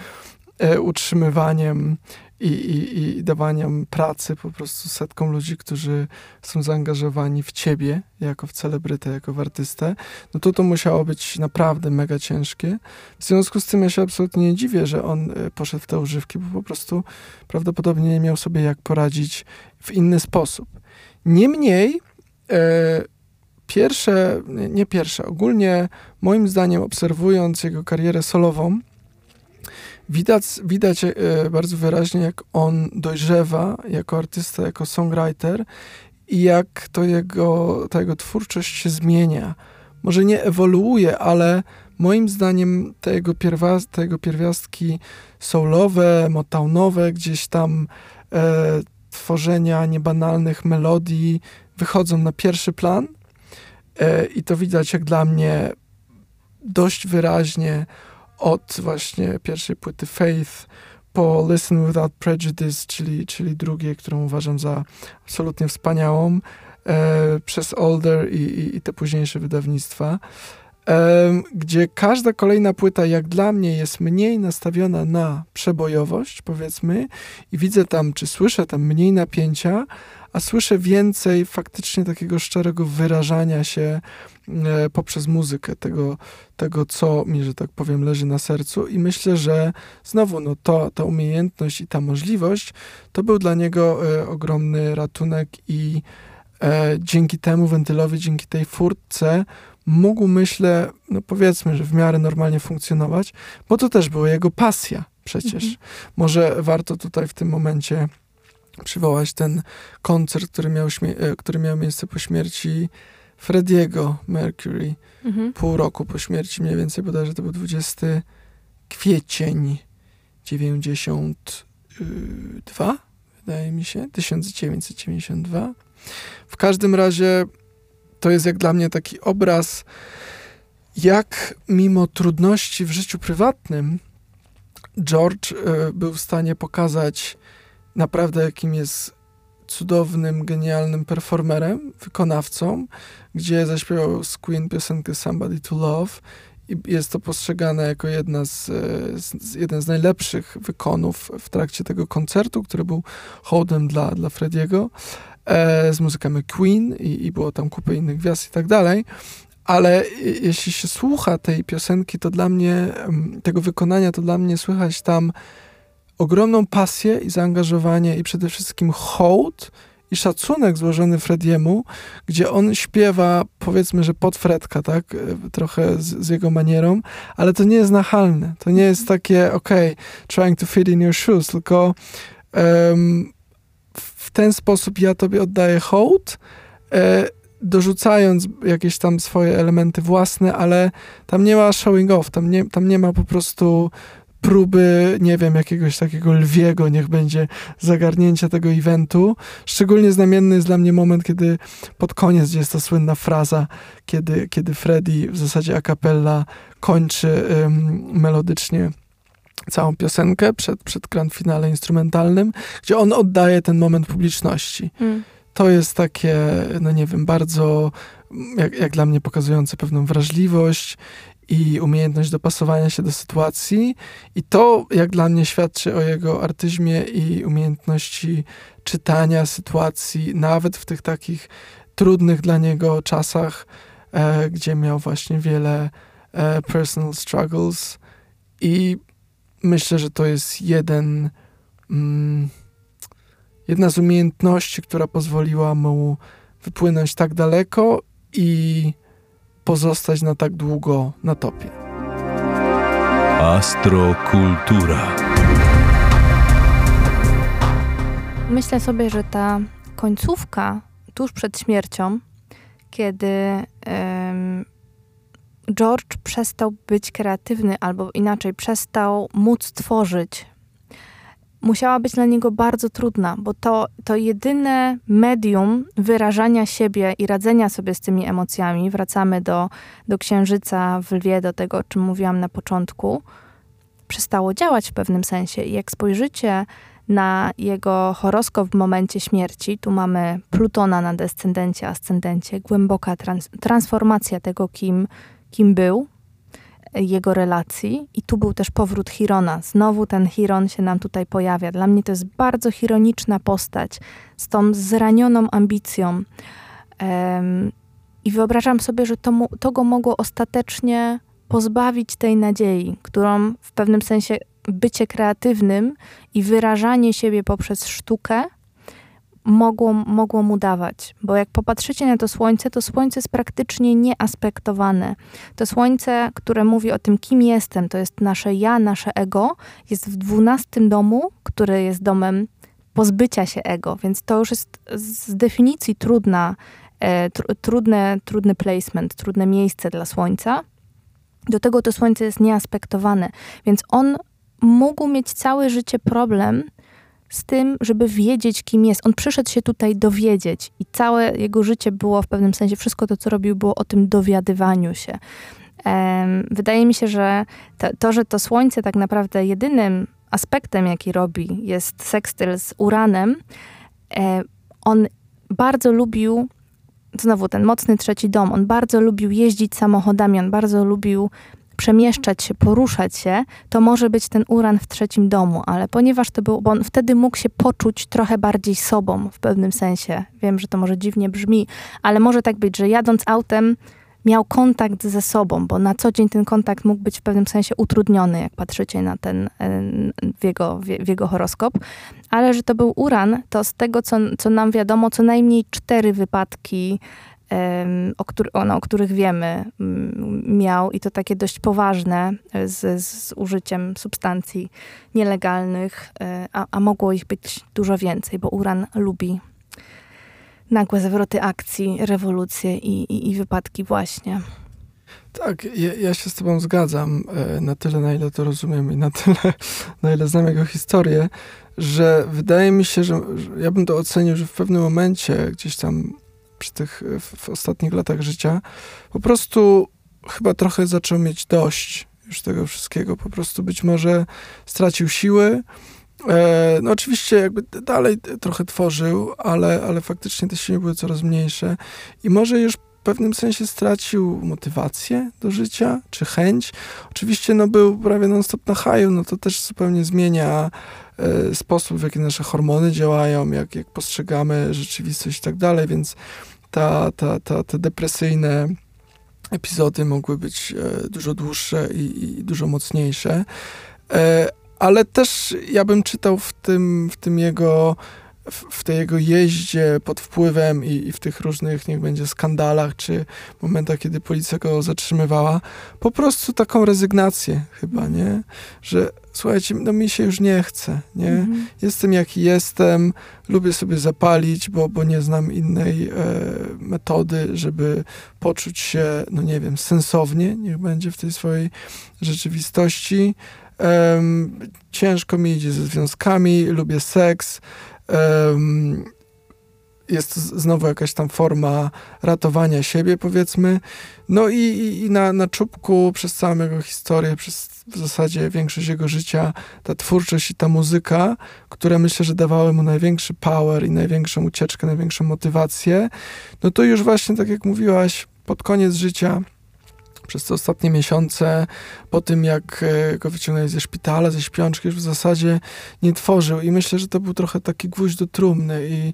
utrzymywaniem i, i, i dawaniem pracy po prostu setkom ludzi, którzy są zaangażowani w ciebie, jako w celebrytę, jako w artystę, no to to musiało być naprawdę mega ciężkie. W związku z tym ja się absolutnie nie dziwię, że on poszedł w te używki, bo po prostu prawdopodobnie nie miał sobie jak poradzić w inny sposób. Niemniej e, pierwsze, nie, nie pierwsze, ogólnie moim zdaniem obserwując jego karierę solową, Widać, widać e, bardzo wyraźnie, jak on dojrzewa jako artysta, jako songwriter i jak to jego, ta jego twórczość się zmienia. Może nie ewoluuje, ale moim zdaniem te jego, pierwa- te jego pierwiastki soulowe, motownowe, gdzieś tam e, tworzenia niebanalnych melodii wychodzą na pierwszy plan e, i to widać jak dla mnie dość wyraźnie od właśnie pierwszej płyty Faith po Listen Without Prejudice, czyli, czyli drugiej, którą uważam za absolutnie wspaniałą, e, przez Older i, i, i te późniejsze wydawnictwa, e, gdzie każda kolejna płyta, jak dla mnie, jest mniej nastawiona na przebojowość, powiedzmy, i widzę tam, czy słyszę tam mniej napięcia, a słyszę więcej faktycznie takiego szczerego wyrażania się e, poprzez muzykę, tego, tego, co mi, że tak powiem, leży na sercu. I myślę, że znowu no to, ta umiejętność i ta możliwość to był dla niego e, ogromny ratunek i e, dzięki temu wentylowi, dzięki tej furtce mógł, myślę, no powiedzmy, że w miarę normalnie funkcjonować, bo to też była jego pasja przecież. Mhm. Może warto tutaj w tym momencie przywołać ten koncert, który miał, śmie- który miał miejsce po śmierci Freddiego Mercury. Mhm. Pół roku po śmierci mniej więcej, bodajże to był dwudziestego kwietnia dziewięćdziesiątego drugiego, wydaje mi się, tysiąc dziewięćset dziewięćdziesiątego drugiego. W każdym razie to jest jak dla mnie taki obraz, jak mimo trudności w życiu prywatnym George y, był w stanie pokazać naprawdę jakim jest cudownym, genialnym performerem, wykonawcą, gdzie zaśpiewał z Queen piosenkę Somebody to Love i jest to postrzegane jako jedna z, z, jeden z najlepszych wykonów w trakcie tego koncertu, który był hołdem dla, dla Freddiego, e, z muzykami Queen i, i było tam kupę innych gwiazd i tak dalej. Ale jeśli się słucha tej piosenki, to dla mnie, tego wykonania, to dla mnie słychać tam ogromną pasję i zaangażowanie i przede wszystkim hołd i szacunek złożony Freddiemu, gdzie on śpiewa, powiedzmy, że pod Fredka, tak? Trochę z, z jego manierą, ale to nie jest nachalne. To nie jest takie, okej, okay, trying to fit in your shoes, tylko um, w ten sposób ja tobie oddaję hołd, e, dorzucając jakieś tam swoje elementy własne, ale tam nie ma showing off, tam nie, tam nie ma po prostu próby, nie wiem, jakiegoś takiego lwiego, niech będzie, zagarnięcia tego eventu. Szczególnie znamienny jest dla mnie moment, kiedy pod koniec, gdzie jest ta słynna fraza, kiedy, kiedy Freddie w zasadzie a cappella kończy ym, melodycznie całą piosenkę przed, przed grand finale instrumentalnym, gdzie on oddaje ten moment publiczności. Mm. To jest takie, no nie wiem, bardzo, jak, jak dla mnie, pokazujące pewną wrażliwość i umiejętność dopasowania się do sytuacji i to, jak dla mnie, świadczy o jego artyzmie i umiejętności czytania sytuacji, nawet w tych takich trudnych dla niego czasach, e, gdzie miał właśnie wiele e, personal struggles i myślę, że to jest jeden, mm, jedna z umiejętności, która pozwoliła mu wypłynąć tak daleko i pozostać na tak długo na topie. Astrokultura. Myślę sobie, że ta końcówka tuż przed śmiercią, kiedy um, George przestał być kreatywny, albo inaczej, przestał móc tworzyć, musiała być dla niego bardzo trudna, bo to, to jedyne medium wyrażania siebie i radzenia sobie z tymi emocjami, wracamy do, do Księżyca w Lwie, do tego, o czym mówiłam na początku, przestało działać w pewnym sensie. I jak spojrzycie na jego horoskop w momencie śmierci, tu mamy Plutona na descendencie, ascendencie, głęboka trans- transformacja tego, kim, kim był, jego relacji, i tu był też powrót Chirona. Znowu ten Chiron się nam tutaj pojawia. Dla mnie to jest bardzo chironiczna postać z tą zranioną ambicją. Um, I wyobrażam sobie, że to, mu, to go mogło ostatecznie pozbawić tej nadziei, którą w pewnym sensie bycie kreatywnym i wyrażanie siebie poprzez sztukę mogło, mogło mu dawać. Bo jak popatrzycie na to słońce, to słońce jest praktycznie nieaspektowane. To słońce, które mówi o tym, kim jestem, to jest nasze ja, nasze ego, jest w dwunastym domu, który jest domem pozbycia się ego. Więc to już jest z definicji trudna, e, tr- trudne, trudny placement, trudne miejsce dla słońca. Do tego to słońce jest nieaspektowane. Więc on mógł mieć całe życie problem z tym, żeby wiedzieć, kim jest. On przyszedł się tutaj dowiedzieć i całe jego życie było w pewnym sensie, wszystko to, co robił, było o tym dowiadywaniu się. Um, wydaje mi się, że to, to, że to słońce tak naprawdę jedynym aspektem, jaki robi, jest sekstyl z Uranem. E, on bardzo lubił, znowu ten mocny trzeci dom, on bardzo lubił jeździć samochodami, on bardzo lubił przemieszczać się, poruszać się, to może być ten Uran w trzecim domu, ale ponieważ to był, bo on wtedy mógł się poczuć trochę bardziej sobą w pewnym sensie. Wiem, że to może dziwnie brzmi, ale może tak być, że jadąc autem miał kontakt ze sobą, bo na co dzień ten kontakt mógł być w pewnym sensie utrudniony, jak patrzycie na ten, w jego, w jego horoskop. Ale że to był Uran, to z tego, co, co nam wiadomo, co najmniej cztery wypadki, O, który, no, o których wiemy, miał, i to takie dość poważne, z, z użyciem substancji nielegalnych, a, a mogło ich być dużo więcej, bo Uran lubi nagłe zwroty akcji, rewolucje i, i, i wypadki właśnie. Tak, ja, ja się z tobą zgadzam na tyle, na ile to rozumiem i na tyle, na ile znam jego historię, że wydaje mi się, że, że ja bym to ocenił, że w pewnym momencie gdzieś tam przy tych w, w ostatnich latach życia, po prostu chyba trochę zaczął mieć dość już tego wszystkiego. Po prostu być może stracił siły. E, no oczywiście jakby dalej trochę tworzył, ale, ale faktycznie te siły były coraz mniejsze. I może już w pewnym sensie stracił motywację do życia, czy chęć. Oczywiście no, był prawie non-stop na haju, no to też zupełnie zmienia y, sposób, w jaki nasze hormony działają, jak, jak postrzegamy rzeczywistość i tak dalej, więc ta, ta, ta, te depresyjne epizody mogły być y, dużo dłuższe i, i dużo mocniejsze. Y, ale też ja bym czytał w tym, w tym jego... w tej jego jeździe pod wpływem i, i w tych różnych, niech będzie, skandalach, czy momentach, kiedy policja go zatrzymywała, po prostu taką rezygnację chyba, nie? Że słuchajcie, no mi się już nie chce, nie? Mhm. Jestem jaki jestem, lubię sobie zapalić, bo, bo nie znam innej e, metody, żeby poczuć się, no nie wiem, sensownie, niech będzie, w tej swojej rzeczywistości. E, ciężko mi idzie ze związkami, lubię seks. Um, jest znowu jakaś tam forma ratowania siebie, powiedzmy. No i, i, i na, na czubku przez całą jego historię, przez w zasadzie większość jego życia, ta twórczość i ta muzyka, które myślę, że dawały mu największy power i największą ucieczkę, największą motywację, no to już właśnie, tak jak mówiłaś, pod koniec życia, przez te ostatnie miesiące, po tym jak go wyciągnęli ze szpitala, ze śpiączki, już w zasadzie nie tworzył. I myślę, że to był trochę taki gwóźdź do trumny i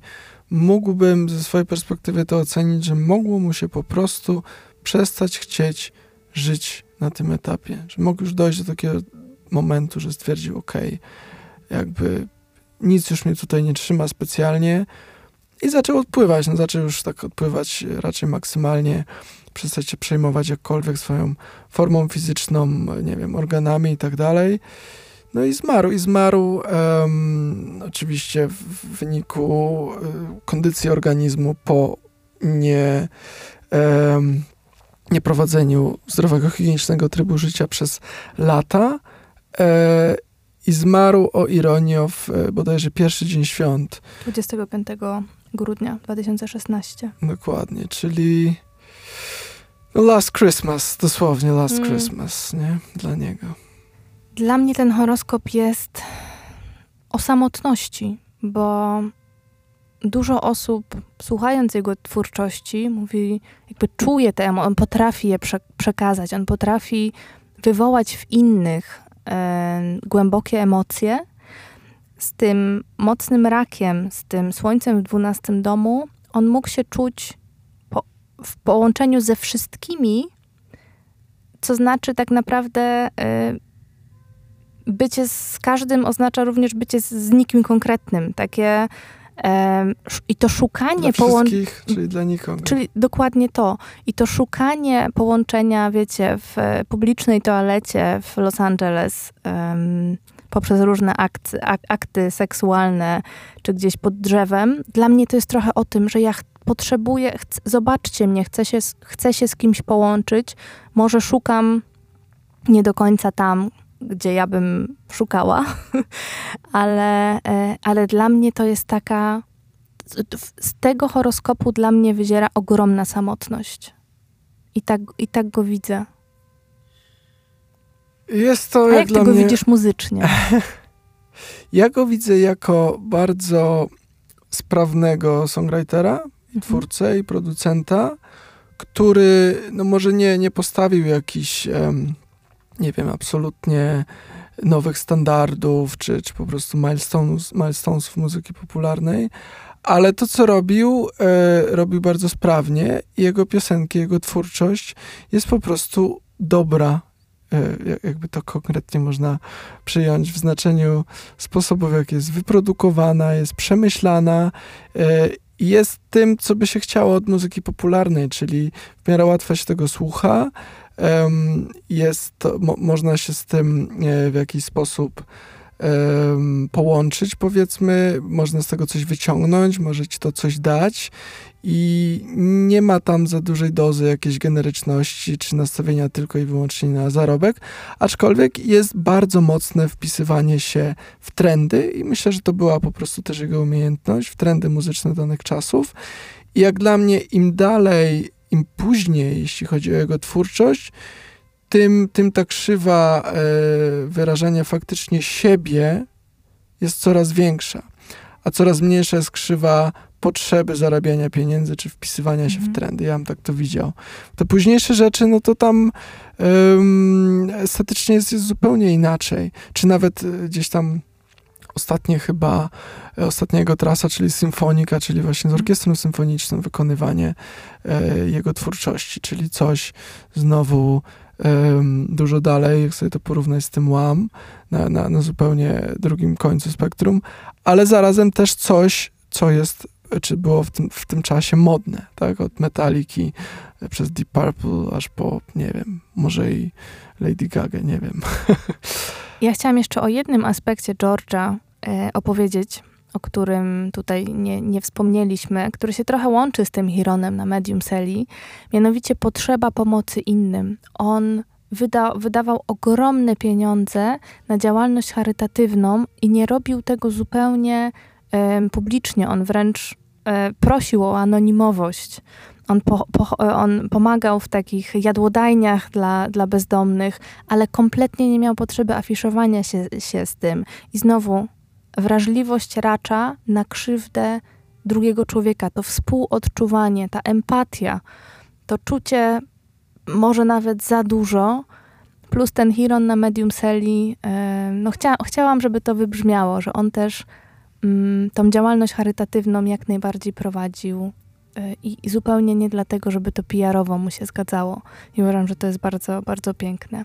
mógłbym ze swojej perspektywy to ocenić, że mogło mu się po prostu przestać chcieć żyć na tym etapie. Że mógł już dojść do takiego momentu, że stwierdził, okej, okay, jakby nic już mnie tutaj nie trzyma specjalnie, i zaczął odpływać. No, zaczął już tak odpływać raczej maksymalnie, przestać się przejmować jakkolwiek swoją formą fizyczną, nie wiem, organami i tak dalej. No i zmarł, i zmarł um, oczywiście w wyniku um, kondycji organizmu po nie, um, nieprowadzeniu zdrowego, higienicznego trybu życia przez lata. Um, i zmarł, o ironię, w bodajże pierwszy dzień świąt. dwudziestego piątego grudnia dwa tysiące szesnastego. Dokładnie, czyli no Last Christmas, dosłownie Last mm. Christmas, nie? Dla niego. Dla mnie ten horoskop jest o samotności, bo dużo osób, słuchając jego twórczości, mówi, jakby czuje te emocje, on potrafi je prze- przekazać, on potrafi wywołać w innych e, głębokie emocje. Z tym mocnym rakiem, z tym słońcem w dwunastym domu, on mógł się czuć po, w połączeniu ze wszystkimi, co znaczy tak naprawdę e, bycie z każdym oznacza również bycie z, z nikim konkretnym. Takie I to szukanie połączenia. Czyli dla nikogo. Czyli dokładnie to. I to szukanie połączenia, wiecie, w publicznej toalecie w Los Angeles um, poprzez różne akty, akty seksualne, czy gdzieś pod drzewem. Dla mnie to jest trochę o tym, że ja potrzebuję, chcę, zobaczcie mnie, chcę się, chcę się z kimś połączyć. Może szukam nie do końca tam, gdzie ja bym szukała, ale, ale dla mnie to jest taka, z tego horoskopu dla mnie wyziera ogromna samotność. I tak, i tak go widzę. Jest to, A jak, jak dla ty go mnie... widzisz muzycznie? Ja go widzę jako bardzo sprawnego songwritera, mhm. twórcę i producenta, który no może nie, nie postawił jakiś... Um, nie wiem, absolutnie nowych standardów, czy, czy po prostu milestones, milestonesów muzyki popularnej, ale to, co robił, e, robił bardzo sprawnie. Jego piosenki, jego twórczość jest po prostu dobra. E, jakby to konkretnie można przyjąć w znaczeniu sposobów, jak jest wyprodukowana, jest przemyślana e, jest tym, co by się chciało od muzyki popularnej, czyli w miarę łatwo się tego słucha, um, jest, mo, można się z tym e, w jakiś sposób um, połączyć, powiedzmy, można z tego coś wyciągnąć, może ci to coś dać i nie ma tam za dużej dozy jakiejś generyczności, czy nastawienia tylko i wyłącznie na zarobek, aczkolwiek jest bardzo mocne wpisywanie się w trendy i myślę, że to była po prostu też jego umiejętność, w trendy muzyczne danych czasów. I jak dla mnie im dalej, im później, jeśli chodzi o jego twórczość, tym, tym ta krzywa y, wyrażania faktycznie siebie jest coraz większa, a coraz mniejsza jest krzywa potrzeby zarabiania pieniędzy, czy wpisywania się mm. w trendy. Ja bym tak to widział. Te późniejsze rzeczy, no to tam um, estetycznie jest, jest zupełnie inaczej. Czy nawet gdzieś tam ostatnie chyba, ostatnia jego trasa, czyli symfonika, czyli właśnie z orkiestrą symfoniczną wykonywanie e, jego twórczości, czyli coś znowu e, dużo dalej, jak sobie to porównać z tym Wham! na, na, na zupełnie drugim końcu spektrum, ale zarazem też coś, co jest, czy było w tym, w tym czasie modne, tak? Od Metalliki przez Deep Purple aż po, nie wiem, może i Lady Gaga, nie wiem. Ja chciałam jeszcze o jednym aspekcie George'a e, opowiedzieć, o którym tutaj nie, nie wspomnieliśmy, który się trochę łączy z tym Chironem na Medium Celi, mianowicie potrzeba pomocy innym. On wyda, wydawał ogromne pieniądze na działalność charytatywną i nie robił tego zupełnie publicznie, on wręcz e, prosił o anonimowość. On, po, po, on pomagał w takich jadłodajniach dla, dla bezdomnych, ale kompletnie nie miał potrzeby afiszowania się, się z tym. I znowu wrażliwość racza na krzywdę drugiego człowieka. To współodczuwanie, ta empatia, to czucie może nawet za dużo, plus ten Chiron na Medium Celi. E, no chcia, chciałam, żeby to wybrzmiało, że on też tą działalność charytatywną jak najbardziej prowadził i, i zupełnie nie dlatego, żeby to P R owo mu się zgadzało. I uważam, że to jest bardzo, bardzo piękne.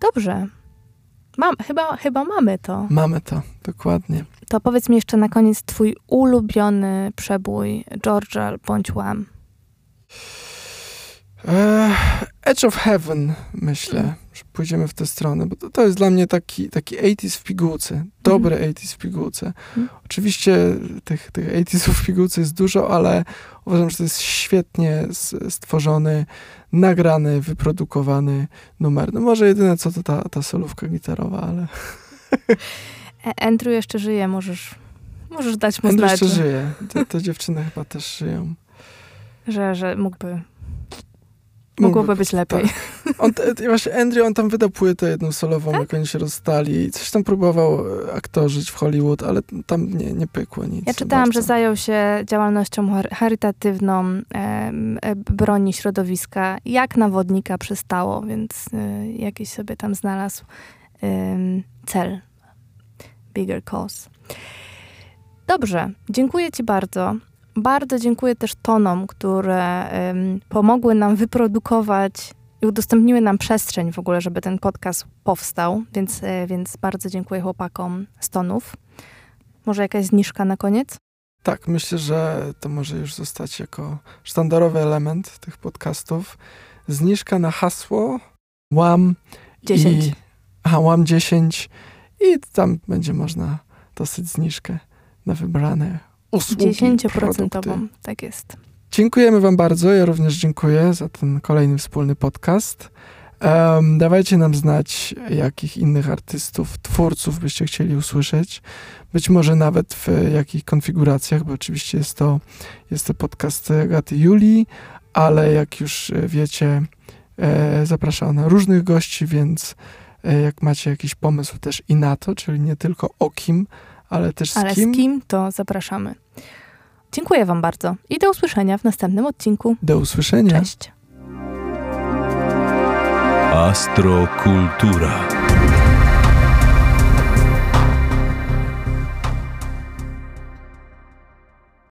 Dobrze. Mam, chyba, chyba mamy to. Mamy to, dokładnie. To powiedz mi jeszcze na koniec twój ulubiony przebój George'a bądź Wham. Uh, Edge of Heaven, myślę, mm. że pójdziemy w tę stronę, bo to, to jest dla mnie taki, taki osiemdziesiąty w pigułce, dobry mm. osiemdziesiąty w pigułce. Mm. Oczywiście tych, tych osiemdziesiątych w pigułce jest dużo, ale uważam, że to jest świetnie stworzony, nagrany, wyprodukowany numer. No może jedyne co to ta, ta solówka gitarowa, ale... Andrew jeszcze żyje, możesz, możesz dać mu znać. Andrew jeszcze żyje. Te, te dziewczyny chyba też żyją. Że, że mógłby... Mogłoby być lepiej. Tak. On, właśnie Andrew, on tam wydał płytę jedną solową, tak? Jak oni się rozstali i coś tam próbował aktorzyć w Hollywood, ale tam nie, nie pykło nic. Ja czytałam, bardzo. Że zajął się działalnością charytatywną, e, broni środowiska, jak na wodnika przystało, więc e, jakiś sobie tam znalazł e, cel. Bigger cause. Dobrze, dziękuję ci bardzo. Bardzo dziękuję też tonom, które ym, pomogły nam wyprodukować i udostępniły nam przestrzeń w ogóle, żeby ten podcast powstał, więc, y, więc bardzo dziękuję chłopakom z tonów. Może jakaś zniżka na koniec? Tak, myślę, że to może już zostać jako sztandarowy element tych podcastów. Zniżka na hasło Wham! dziesięć. I, aha, Wham! dziesięć i tam będzie można dosyć zniżkę na wybrane usługi, dziesięć procent. Tak jest. Dziękujemy wam bardzo. Ja również dziękuję za ten kolejny wspólny podcast. Um, dawajcie nam znać, jakich innych artystów, twórców byście chcieli usłyszeć. Być może nawet w jakich konfiguracjach, bo oczywiście jest to, jest to podcast Agaty Julii, ale jak już wiecie, e, zaprasza ona różnych gości, więc e, jak macie jakiś pomysł też i na to, czyli nie tylko o kim, ale też z, Ale kim? z kim, to zapraszamy. Dziękuję wam bardzo i do usłyszenia w następnym odcinku. Do usłyszenia. Cześć. Astrokultura.